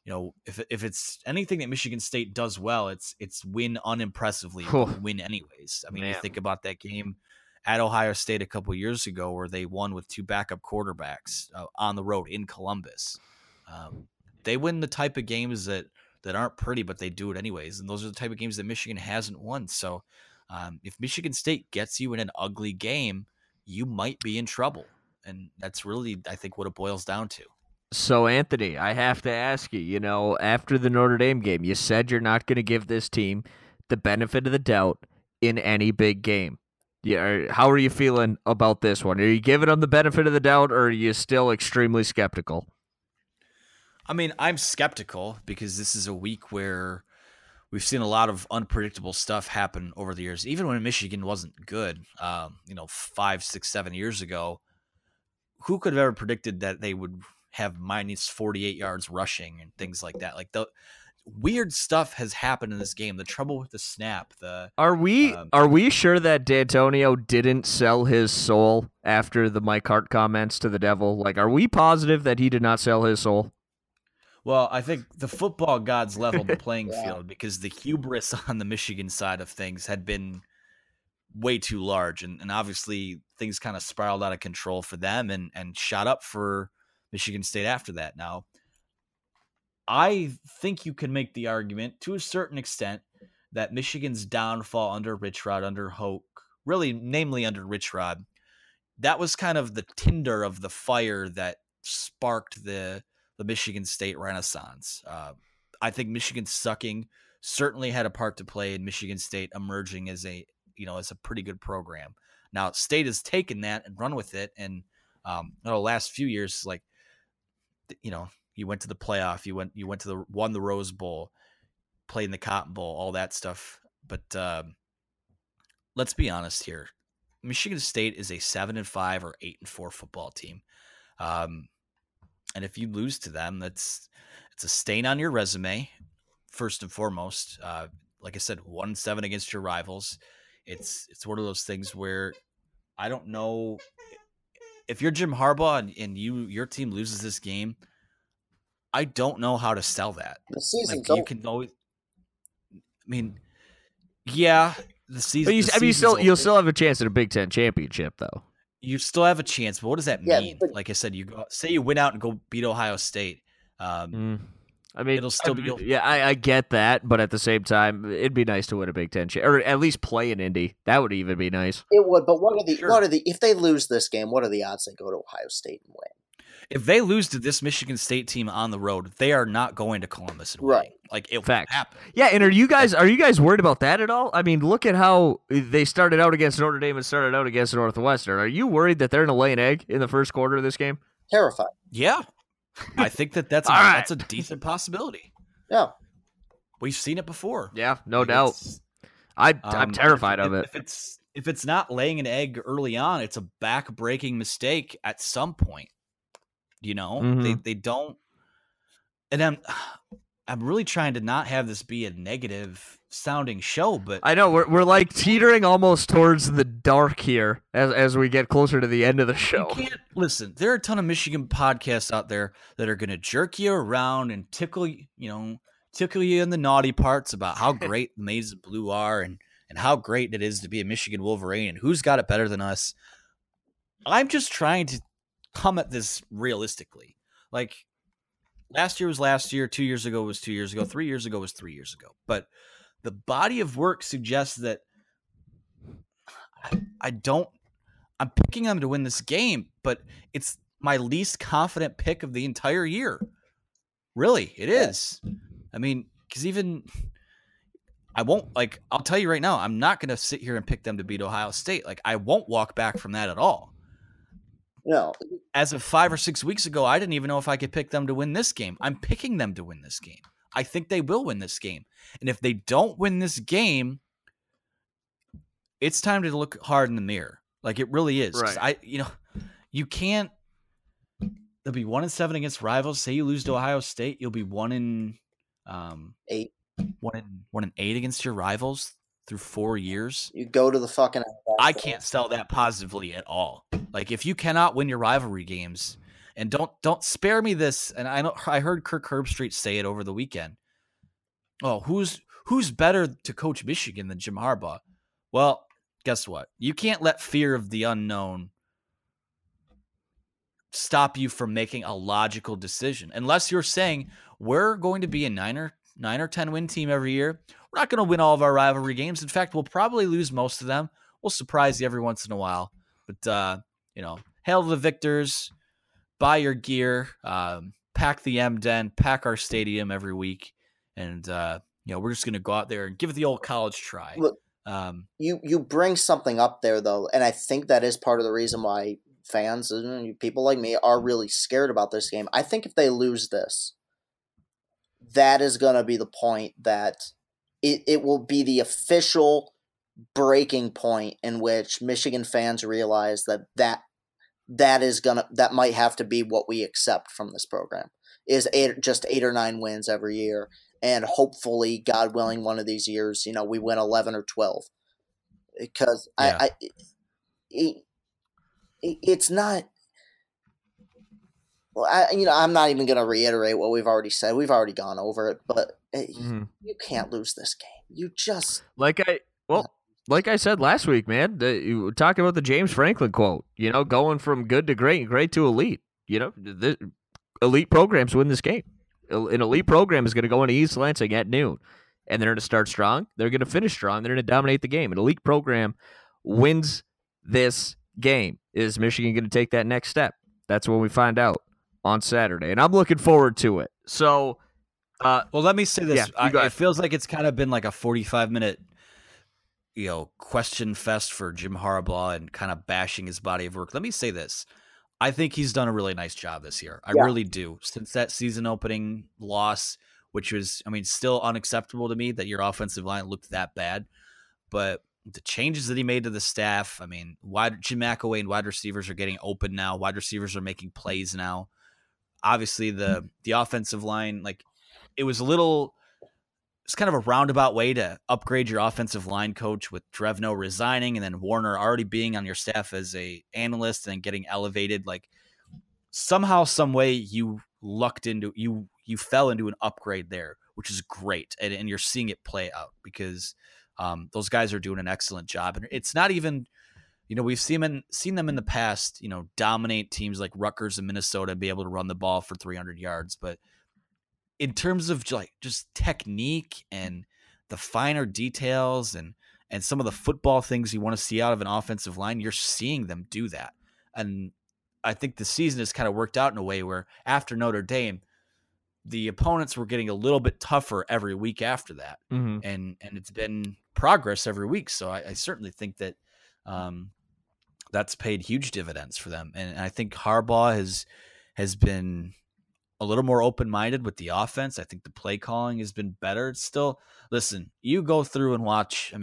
you know, if it's anything that Michigan State does well, it's win unimpressively, win anyways. I mean, you think about that game at Ohio State a couple of years ago where they won with two backup quarterbacks on the road in Columbus. They win the type of games that aren't pretty, but they do it anyways. And those are the type of games that Michigan hasn't won. So if Michigan State gets you in an ugly game, you might be in trouble. And that's really, I think, what it boils down to. So, Anthony, I have to ask you, you know, after the Notre Dame game, you said you're not going to give this team the benefit of the doubt in any big game. Yeah, how are you feeling about this one? Are you giving them the benefit of the doubt, or are you still extremely skeptical? I mean, I'm skeptical because this is a week where we've seen a lot of unpredictable stuff happen over the years. Even when Michigan wasn't good, you know, 5, 6, 7 years ago, who could have ever predicted that they would have minus 48 yards rushing and things like that? Like, the weird stuff has happened in this game. The trouble with the snap. Are we sure that D'Antonio didn't sell his soul after the Mike Hart comments to the devil? Like, are we positive that he did not sell his soul? Well, I think the football gods leveled the playing field because the hubris on the Michigan side of things had been way too large. And obviously things kind of spiraled out of control for them and shot up for Michigan State after that. Now, I think you can make the argument to a certain extent that Michigan's downfall under Rich Rod, under Hoke, really namely under Rich Rod, that was kind of the tinder of the fire that sparked the Michigan State Renaissance. I think Michigan sucking certainly had a part to play in Michigan State emerging as a, you know, as a pretty good program. Now State has taken that and run with it. And the last few years, like, you know, you went to the playoff, you went to the, won the Rose Bowl, played in the Cotton Bowl, all that stuff. But let's be honest here. Michigan State is a 7-5 or 8-4 football team. And if you lose to them, it's a stain on your resume. First and foremost, like I said, 1-7 against your rivals. It's one of those things where I don't know if you're Jim Harbaugh and your team loses this game. I don't know how to sell that. The season's over. You can always, I mean, yeah, the season. But you'll still have a chance at a Big Ten championship, though. You still have a chance, but what does that mean? But, like I said, you went out and go beat Ohio State. I mean, it'll still be. Yeah, I get that, but at the same time, it'd be nice to win a Big Ten or at least play in Indy. That would even be nice. It would, but if they lose this game, what are the odds they go to Ohio State and win? If they lose to this Michigan State team on the road, they are not going to Columbus and win. Right. Like, it will happen. Yeah, and are you guys worried about that at all? I mean, look at how they started out against Notre Dame and started out against Northwestern. Are you worried that they're going to lay an egg in the first quarter of this game? Terrified. Yeah. I think that's a decent possibility. Yeah. We've seen it before. Yeah, no doubt. I'm terrified of it. If it's not laying an egg early on, it's a back-breaking mistake at some point. You know, mm-hmm. they don't. And I'm really trying to not have this be a negative sounding show, but I know we're like teetering almost towards the dark here as we get closer to the end of the show. Listen, there are a ton of Michigan podcasts out there that are going to jerk you around and tickle you in the naughty parts about how great the Maize and Blue are and how great it is to be a Michigan Wolverine and who's got it better than us. I'm just trying to come at this realistically. Like, last year was last year, 2 years ago was 2 years ago, 3 years ago was 3 years ago. But the body of work suggests that I'm picking them to win this game, but it's my least confident pick of the entire year. Really, it is. I mean, because I'll tell you right now, I'm not going to sit here and pick them to beat Ohio State. Like, I won't walk back from that at all. No. As of 5 or 6 weeks ago, I didn't even know if I could pick them to win this game. I'm picking them to win this game. I think they will win this game. And if they don't win this game, it's time to look hard in the mirror. Like, it really is. Right. You can't. They'll be 1-7 against rivals. Say you lose to Ohio State, you'll be 1-8. 1-8 against your rivals through 4 years. You go to the fucking. I can't sell that positively at all. Like, if you cannot win your rivalry games, and don't spare me this. And I heard Kirk Herbstreit say it over the weekend. Oh, who's better to coach Michigan than Jim Harbaugh? Well, guess what? You can't let fear of the unknown stop you from making a logical decision. Unless you're saying we're going to be a 9 or 10 win team every year. We're not going to win all of our rivalry games. In fact, we'll probably lose most of them. We'll surprise you every once in a while. But, hail the victors, buy your gear, pack the M-Den, pack our stadium every week. And, we're just going to go out there and give it the old college try. Look, you bring something up there, though, and I think that is part of the reason why fans and people like me are really scared about this game. I think if they lose this, that is going to be the point that it will be the official breaking point in which Michigan fans realize that might have to be what we accept from this program is just eight or nine wins every year. And hopefully, God willing, one of these years, we win 11 or 12 because it's not. Well, I'm not even going to reiterate what we've already said. We've already gone over it, but you can't lose this game. You just like I said last week, man. You were talking about the James Franklin quote. Going from good to great and great to elite. Elite programs win this game. An elite program is going to go into East Lansing at noon, and they're going to start strong. They're going to finish strong. They're going to dominate the game. An elite program wins this game. Is Michigan going to take that next step? That's when we find out on Saturday, and I'm looking forward to it. So, well, let me say this. It feels like it's kind of been like a 45-minute, question fest for Jim Harbaugh and kind of bashing his body of work. Let me say this. I think he's done a really nice job this year. I really do. Since that season opening loss, which was, still unacceptable to me that your offensive line looked that bad. But the changes that he made to the staff, Jim McElwain and wide receivers are getting open now. Wide receivers are making plays now. Obviously, the offensive line, it's kind of a roundabout way to upgrade your offensive line coach with Drevno resigning and then Warner already being on your staff as an analyst and getting elevated. Somehow, some way, you fell into an upgrade there, which is great. And you're seeing it play out because those guys are doing an excellent job. And it's not even, we've seen them in the past, dominate teams like Rutgers and Minnesota and be able to run the ball for 300 yards. But in terms of just technique and the finer details and some of the football things you want to see out of an offensive line, you're seeing them do that. And I think the season has kind of worked out in a way where after Notre Dame, the opponents were getting a little bit tougher every week after that. Mm-hmm. And it's been progress every week. So I certainly think that that's paid huge dividends for them. And I think Harbaugh has been a little more open-minded with the offense. I think the play calling has been better. It's still, listen, you go through and watch,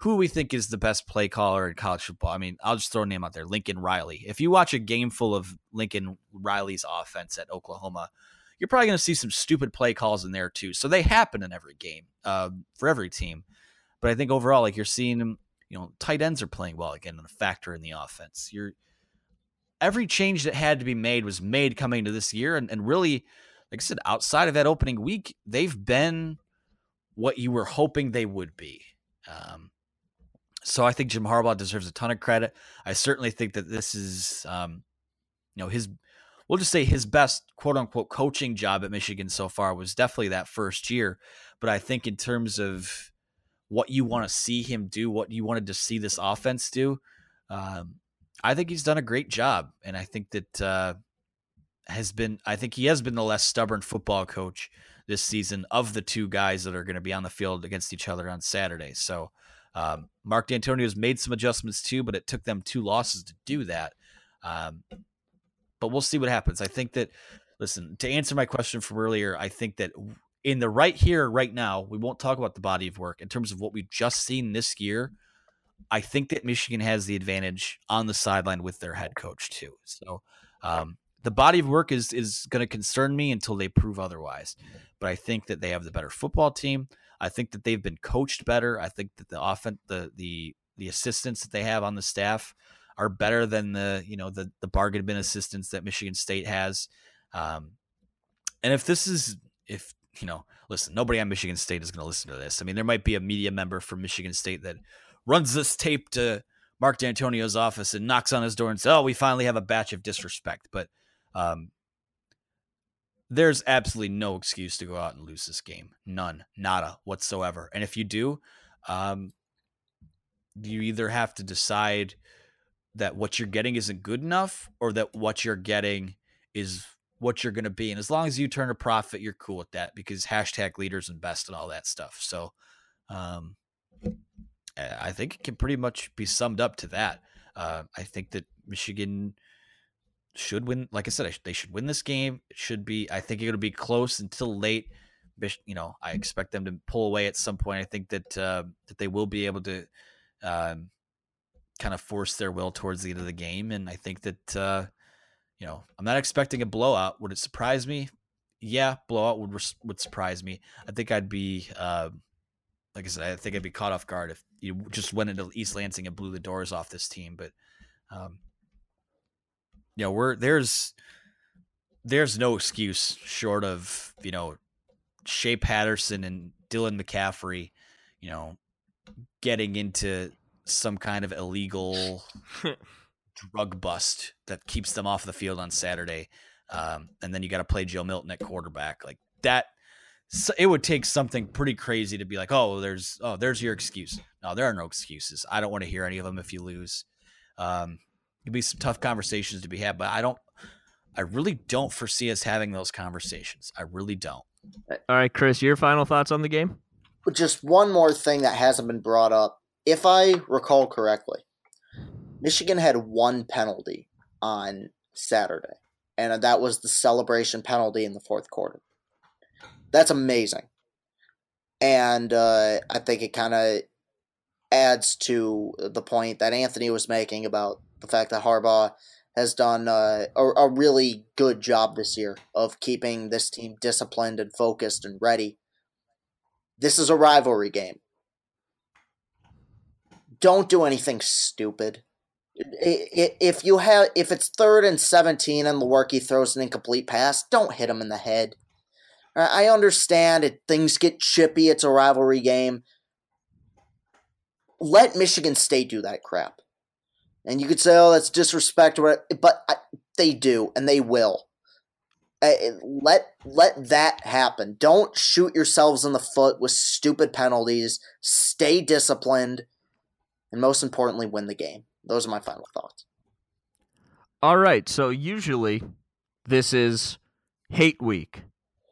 who we think is the best play caller in college football. I'll just throw a name out there, Lincoln Riley. If you watch a game full of Lincoln Riley's offense at Oklahoma, you're probably going to see some stupid play calls in there too. So they happen in every game for every team. But I think overall, you're seeing, tight ends are playing well again and a factor in the offense. Every change that had to be made was made coming into this year. And really, like I said, outside of that opening week, they've been what you were hoping they would be. So I think Jim Harbaugh deserves a ton of credit. I certainly think that this is, we'll just say his best quote unquote coaching job at Michigan so far was definitely that first year. But I think in terms of what you want to see him do, what you wanted to see this offense do, I think he's done a great job. And I think that he has been the less stubborn football coach this season of the two guys that are going to be on the field against each other on Saturday. So Mark D'Antonio's made some adjustments too, but it took them two losses to do that. But we'll see what happens. I think that, listen, to answer my question from earlier, I think that in the right here, right now, we won't talk about the body of work in terms of what we've just seen this year. I think that Michigan has the advantage on the sideline with their head coach too. So the body of work is going to concern me until they prove otherwise. But I think that they have the better football team. I think that they've been coached better. I think that the offense, the assistants that they have on the staff are better than the bargain bin assistants that Michigan State has. And listen, nobody on Michigan State is going to listen to this. There might be a media member from Michigan State that runs this tape to Mark D'Antonio's office and knocks on his door and says, "Oh, we finally have a batch of disrespect." But there's absolutely no excuse to go out and lose this game. None, nada whatsoever. And if you do, you either have to decide that what you're getting isn't good enough or that what you're getting is what you're going to be. And as long as you turn a profit, you're cool with that because #leaders invest and all that stuff. So, I think it can pretty much be summed up to that. I think that Michigan should win. Like I said, they should win this game. It should be, I think it'll be close until late. I expect them to pull away at some point. I think that that they will be able to kind of force their will towards the end of the game. And I think that, I'm not expecting a blowout. Would it surprise me? Yeah, blowout would surprise me. I think I'd be... like I said, I think I'd be caught off guard if you just went into East Lansing and blew the doors off this team. But, there's no excuse short of, Shea Patterson and Dylan McCaffrey, getting into some kind of illegal drug bust that keeps them off the field on Saturday. And then you got to play Joe Milton at quarterback like that. So it would take something pretty crazy to be like, oh, there's your excuse. No, there are no excuses. I don't want to hear any of them if you lose. It'll be some tough conversations to be had, but I really don't foresee us having those conversations. I really don't. All right, Chris, your final thoughts on the game? Just one more thing that hasn't been brought up. If I recall correctly, Michigan had one penalty on Saturday, and that was the celebration penalty in the fourth quarter. That's amazing. And I think it kind of adds to the point that Anthony was making about the fact that Harbaugh has done a really good job this year of keeping this team disciplined and focused and ready. This is a rivalry game. Don't do anything stupid. If it's 3rd and 17 and Lewerke throws an incomplete pass, don't hit him in the head. I understand it. Things get chippy. It's a rivalry game. Let Michigan State do that crap. And you could say, oh, that's disrespectful, but they do, and they will. Let that happen. Don't shoot yourselves in the foot with stupid penalties. Stay disciplined. And most importantly, win the game. Those are my final thoughts. All right, so usually this is hate week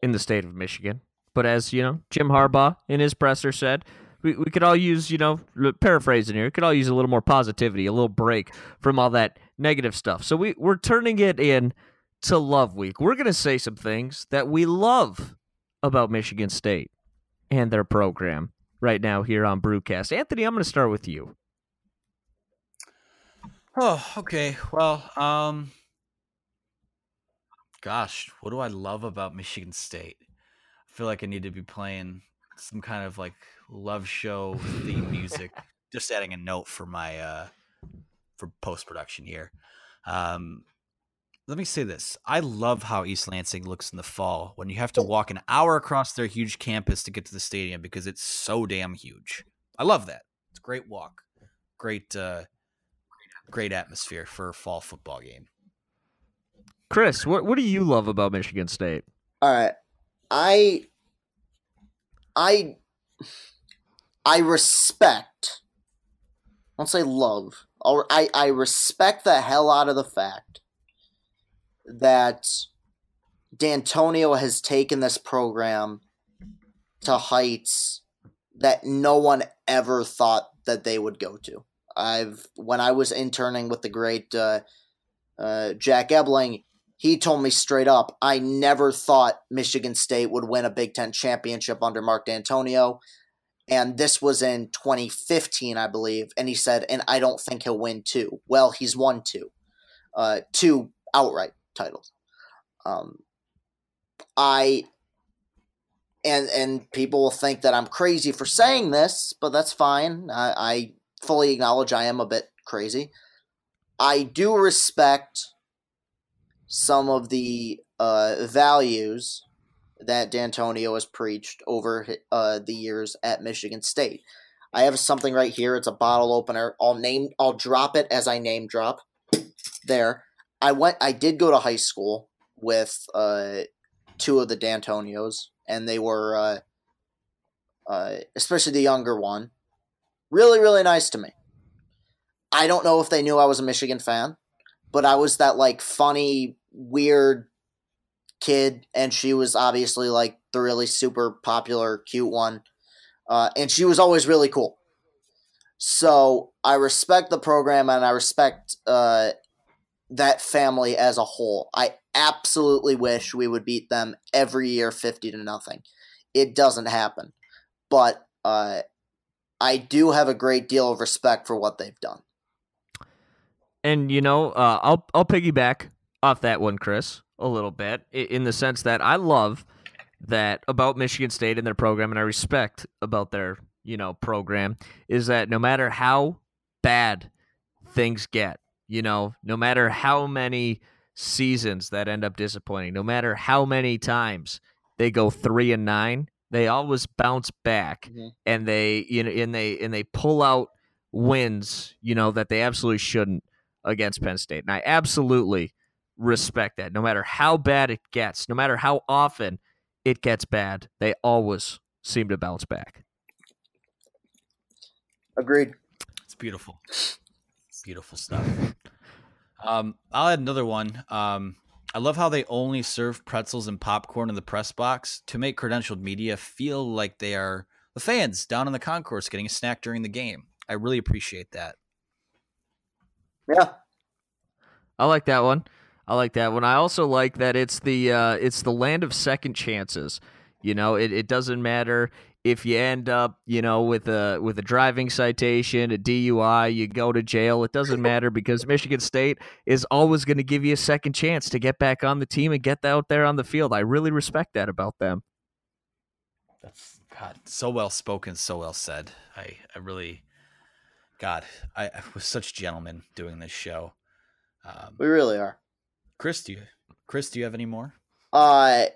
in the state of Michigan. But as, you know, Jim Harbaugh in his presser said, we could all use, you know, paraphrasing here, we could all use a little more positivity, a little break from all that negative stuff. So we're turning it in to Love Week. We're going to say some things that we love about Michigan State and their program right now here on Brewcast. Anthony, I'm going to start with you. Oh, okay. Well, gosh, what do I love about Michigan State? I feel like I need to be playing some kind of like love show theme music. Just adding a note for my for post-production here. Let me say this. I love how East Lansing looks in the fall when you have to walk an hour across their huge campus to get to the stadium because it's so damn huge. I love that. It's a great walk. Great atmosphere for a fall football game. Chris, what do you love about Michigan State? All right. I respect, I won't say love, I respect the hell out of the fact that D'Antonio has taken this program to heights that no one ever thought that they would go to. When I was interning with the great Jack Ebling, he told me straight up, I never thought Michigan State would win a Big Ten championship under Mark D'Antonio. And this was in 2015, I believe. And he said, and I don't think he'll win two. Well, he's won two outright titles. And people will think that I'm crazy for saying this, but that's fine. I fully acknowledge I am a bit crazy. I do respect some of the values that D'Antonio has preached over the years at Michigan State. I have something right here. It's a bottle opener. I'll drop it as I name drop. There. I did go to high school with two of the D'Antonios, and they were, especially the younger one, really, really nice to me. I don't know if they knew I was a Michigan fan, but I was that, like, funny, weird kid, and she was obviously, like, the really super popular, cute one, and she was always really cool. So I respect the program, and I respect that family as a whole. I absolutely wish we would beat them every year 50-0. It doesn't happen, but I do have a great deal of respect for what they've done. And, you know, I'll piggyback off that one, Chris, a little bit, in the sense that I love that about Michigan State and their program, and I respect about their, you know, program, is that no matter how bad things get, you know, no matter how many seasons that end up disappointing, no matter how many times they go 3-9, they always bounce back, mm-hmm. and they, you know, and they pull out wins, you know, that they absolutely shouldn't against Penn State. And I absolutely respect that. No matter how bad it gets, no matter how often it gets bad, they always seem to bounce back. Agreed. It's beautiful. Beautiful stuff. I'll add another one. I love how they only serve pretzels and popcorn in the press box to make credentialed media feel like they are the fans down in the concourse getting a snack during the game. I really appreciate that. Yeah. I like that one. I also like that it's the land of second chances. You know, it doesn't matter if you end up, you know, with a driving citation, a DUI, you go to jail. It doesn't matter because Michigan State is always going to give you a second chance to get back on the team and get out there on the field. I really respect that about them. That's God, so well spoken, so well said. I was such gentlemen doing this show. We really are. Chris, do you have any more? I'm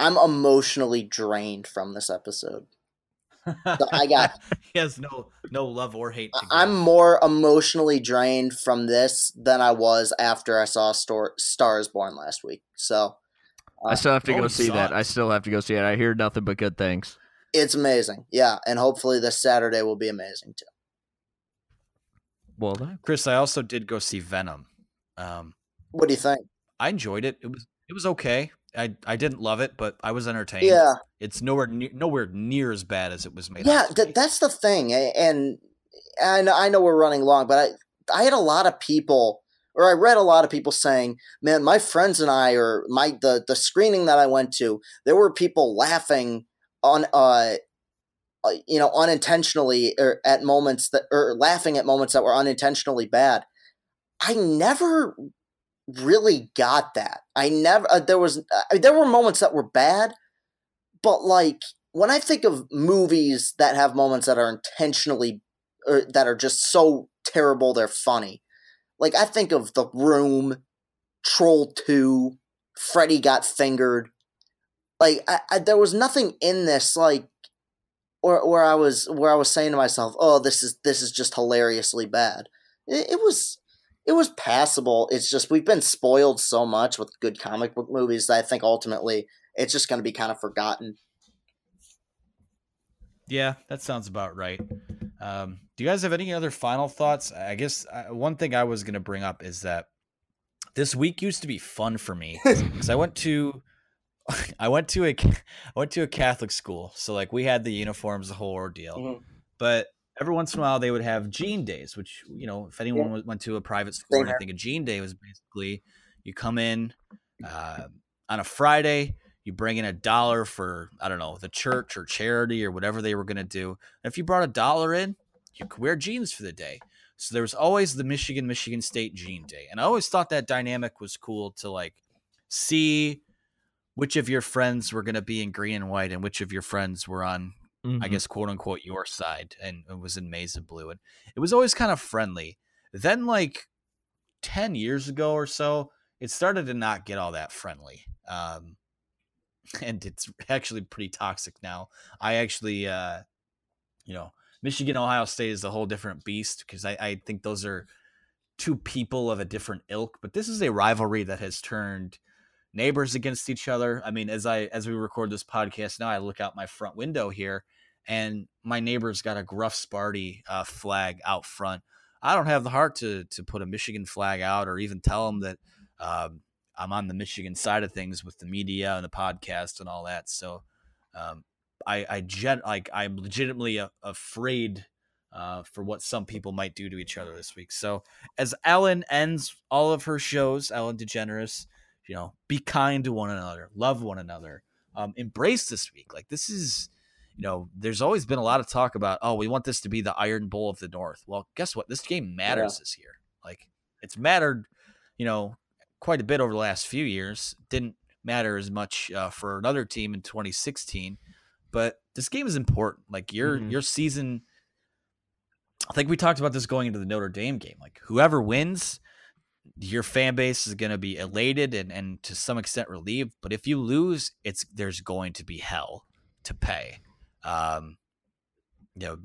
emotionally drained from this episode. So I got he has no love or hate. I'm more emotionally drained from this than I was after I saw Star Is Born last week. So I still have to go see that. I still have to go see it. I hear nothing but good things. It's amazing. Yeah, and hopefully this Saturday will be amazing too. Well, Chris, I also did go see Venom. What do you think? I enjoyed it. It was okay. I didn't love it, but I was entertained. Yeah, it's nowhere near as bad as it was made. Yeah, that's the thing. And I know we're running long, but I had a lot of people, or I read a lot of people saying, "Man, my friends and I, or the screening that I went to, there were people laughing on unintentionally or at moments that, or laughing at moments that were unintentionally bad." I never really got that. There were moments that were bad, but like when I think of movies that have moments that are intentionally or that are just so terrible they're funny, like I think of The Room, Troll 2, Freddy Got Fingered. Like there was nothing in this like where I was saying to myself, "Oh, this is just hilariously bad." It was passable. It's just we've been spoiled so much with good comic book movies that I think ultimately it's just going to be kind of forgotten. Yeah, that sounds about right. Do you guys have any other final thoughts? I guess one thing I was going to bring up is that this week used to be fun for me because I went to a Catholic school, so like we had the uniforms, the whole ordeal, mm-hmm. But every once in a while, they would have Jean Days, which, you know, if anyone went to a private school, and I think a Jean Day was basically you come in on a Friday, you bring in $1 for, I don't know, the church or charity or whatever they were going to do. And if you brought $1 in, you could wear jeans for the day. So there was always the Michigan State Jean Day. And I always thought that dynamic was cool to, like, see which of your friends were going to be in green and white and which of your friends were on, mm-hmm. I guess, quote unquote, your side, and it was in maize and blue. And it was always kind of friendly. Then like 10 years ago or so, it started to not get all that friendly. And it's actually pretty toxic now. I actually, Michigan, Ohio State is a whole different beast because I think those are two people of a different ilk, but this is a rivalry that has turned neighbors against each other. I mean, as we record this podcast now, I look out my front window here and my neighbor's got a Gruff Sparty flag out front. I don't have the heart to put a Michigan flag out or even tell them that I'm on the Michigan side of things with the media and the podcast and all that. So I'm legitimately afraid for what some people might do to each other this week. So as Ellen ends all of her shows, Ellen DeGeneres, you know, be kind to one another, love one another, embrace this week. Like this is, you know, there's always been a lot of talk about, oh, we want this to be the Iron Bowl of the North. Well, guess what? This game matters this year. Like it's mattered, you know, quite a bit over the last few years. Didn't matter as much for another team in 2016, but this game is important. Like your season, I think we talked about this going into the Notre Dame game. Like whoever wins, your fan base is going to be elated and to some extent relieved, but if you lose, there's going to be hell to pay.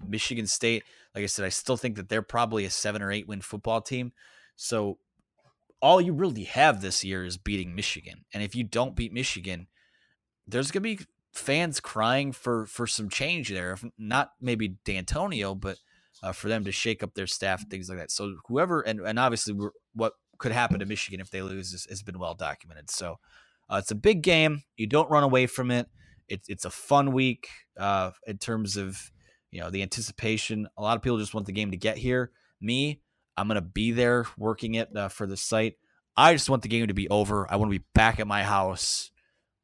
Michigan State, like I said, I still think that they're probably a 7 or 8 win football team. So all you really have this year is beating Michigan. And if you don't beat Michigan, there's going to be fans crying for some change there. If not maybe D'Antonio, but for them to shake up their staff and things like that. So whoever, and obviously what could happen to Michigan if they lose has been well documented. So it's a big game. You don't run away from it. It's a fun week in terms of, you know, the anticipation. A lot of people just want the game to get here. Me, I'm going to be there working it for the site. I just want the game to be over. I want to be back at my house,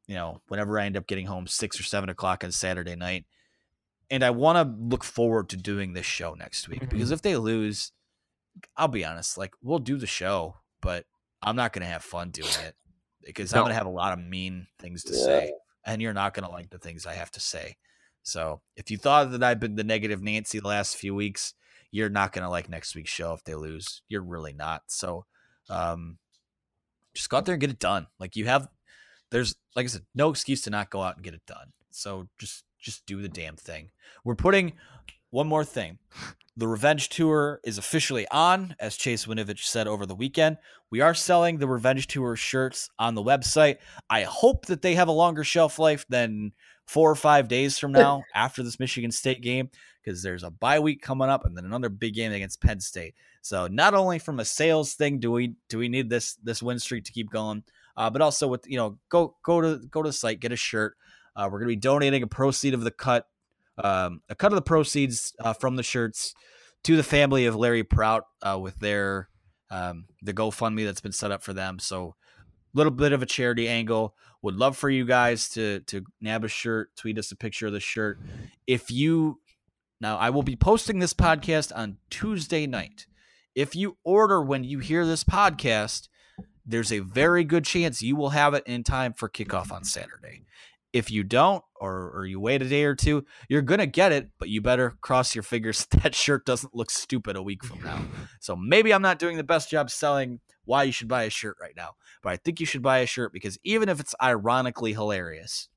you know, whenever I end up getting home 6 or 7 o'clock on Saturday night. And I want to look forward to doing this show next week, because if they lose, I'll be honest, like, we'll do the show, but I'm not going to have fun doing it, because I'm going to have a lot of mean things to say, and you're not going to like the things I have to say. So if you thought that I've been the negative Nancy the last few weeks, you're not going to like next week's show if they lose. You're really not. So just go out there and get it done. Like, you have, there's, like I said, no excuse to not go out and get it done. So just do the damn thing. We're putting one more thing. The Revenge Tour is officially on, as Chase Winovich said over the weekend. We are selling the Revenge Tour shirts on the website. I hope that they have a longer shelf life than 4 or 5 days from now after this Michigan State game, because there's a bye week coming up and then another big game against Penn State. So not only from a sales thing do we need this win streak to keep going, but also with, you know, go to the site, get a shirt. We're going to be donating a cut of the proceeds from the shirts to the family of Larry Prout with their the GoFundMe that's been set up for them. So a little bit of a charity angle. Would love for you guys to nab a shirt, tweet us a picture of the shirt. Now I will be posting this podcast on Tuesday night. If you order when you hear this podcast, there's a very good chance you will have it in time for kickoff on Saturday. If you don't, or you wait a day or two, you're going to get it, but you better cross your fingers that shirt doesn't look stupid a week from now. So maybe I'm not doing the best job selling why you should buy a shirt right now, but I think you should buy a shirt, because even if it's ironically hilarious,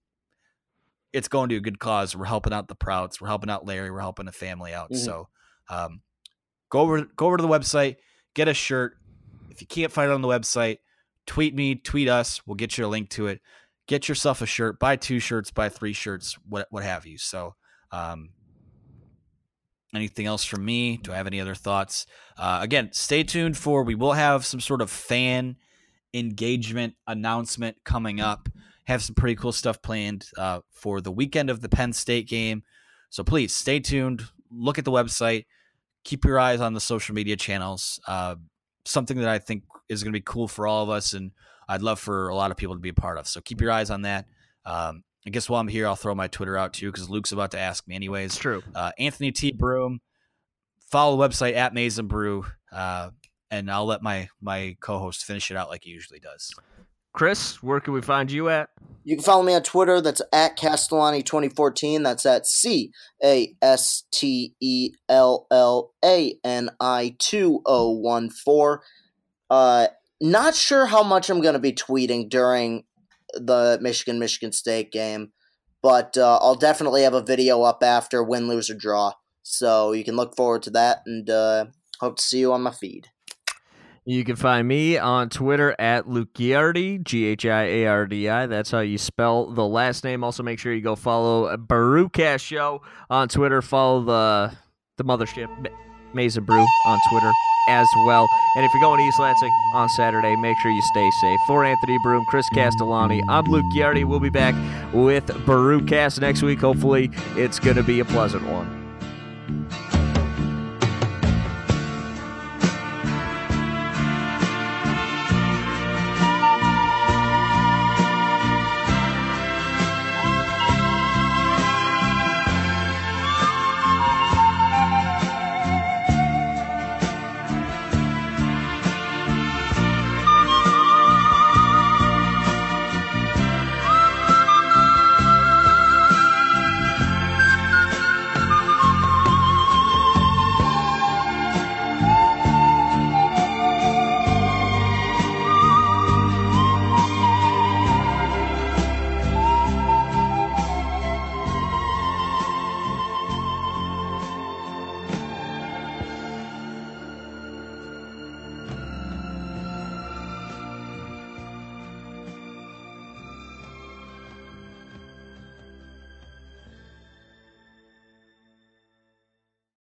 it's going to a good cause. We're helping out the Prouts. We're helping out Larry. We're helping the family out. Mm-hmm. So go over to the website, get a shirt. If you can't find it on the website, tweet me, tweet us. We'll get you a link to it. Get yourself a shirt, buy 2 shirts, buy 3 shirts, what have you. So anything else from me? Do I have any other thoughts? Again, stay tuned we will have some sort of fan engagement announcement coming up. Have some pretty cool stuff planned for the weekend of the Penn State game. So please stay tuned. Look at the website. Keep your eyes on the social media channels. Something that I think is going to be cool for all of us, and I'd love for a lot of people to be a part of. So keep your eyes on that. I guess while I'm here, I'll throw my Twitter out too, because Luke's about to ask me anyways. It's true. Anthony T. Broom. Follow the website at Mason Brew, and I'll let my co-host finish it out like he usually does. Chris, where can we find you at? You can follow me on Twitter. That's at Castellani2014. That's at CASTELLANI2014. Not sure how much I'm going to be tweeting during the Michigan State game, but I'll definitely have a video up after win, lose, or draw. So you can look forward to that, and hope to see you on my feed. You can find me on Twitter at Luke Giardi, G-H-I-A-R-D-I. That's how you spell the last name. Also, make sure you go follow Rootcast Show on Twitter. Follow the mothership, Mesa Brew, on Twitter as well. And if you're going to East Lansing on Saturday, make sure you stay safe. For Anthony Broom, Chris Castellani, I'm Luke Giardi. We'll be back with Rootcast next week. Hopefully, it's going to be a pleasant one.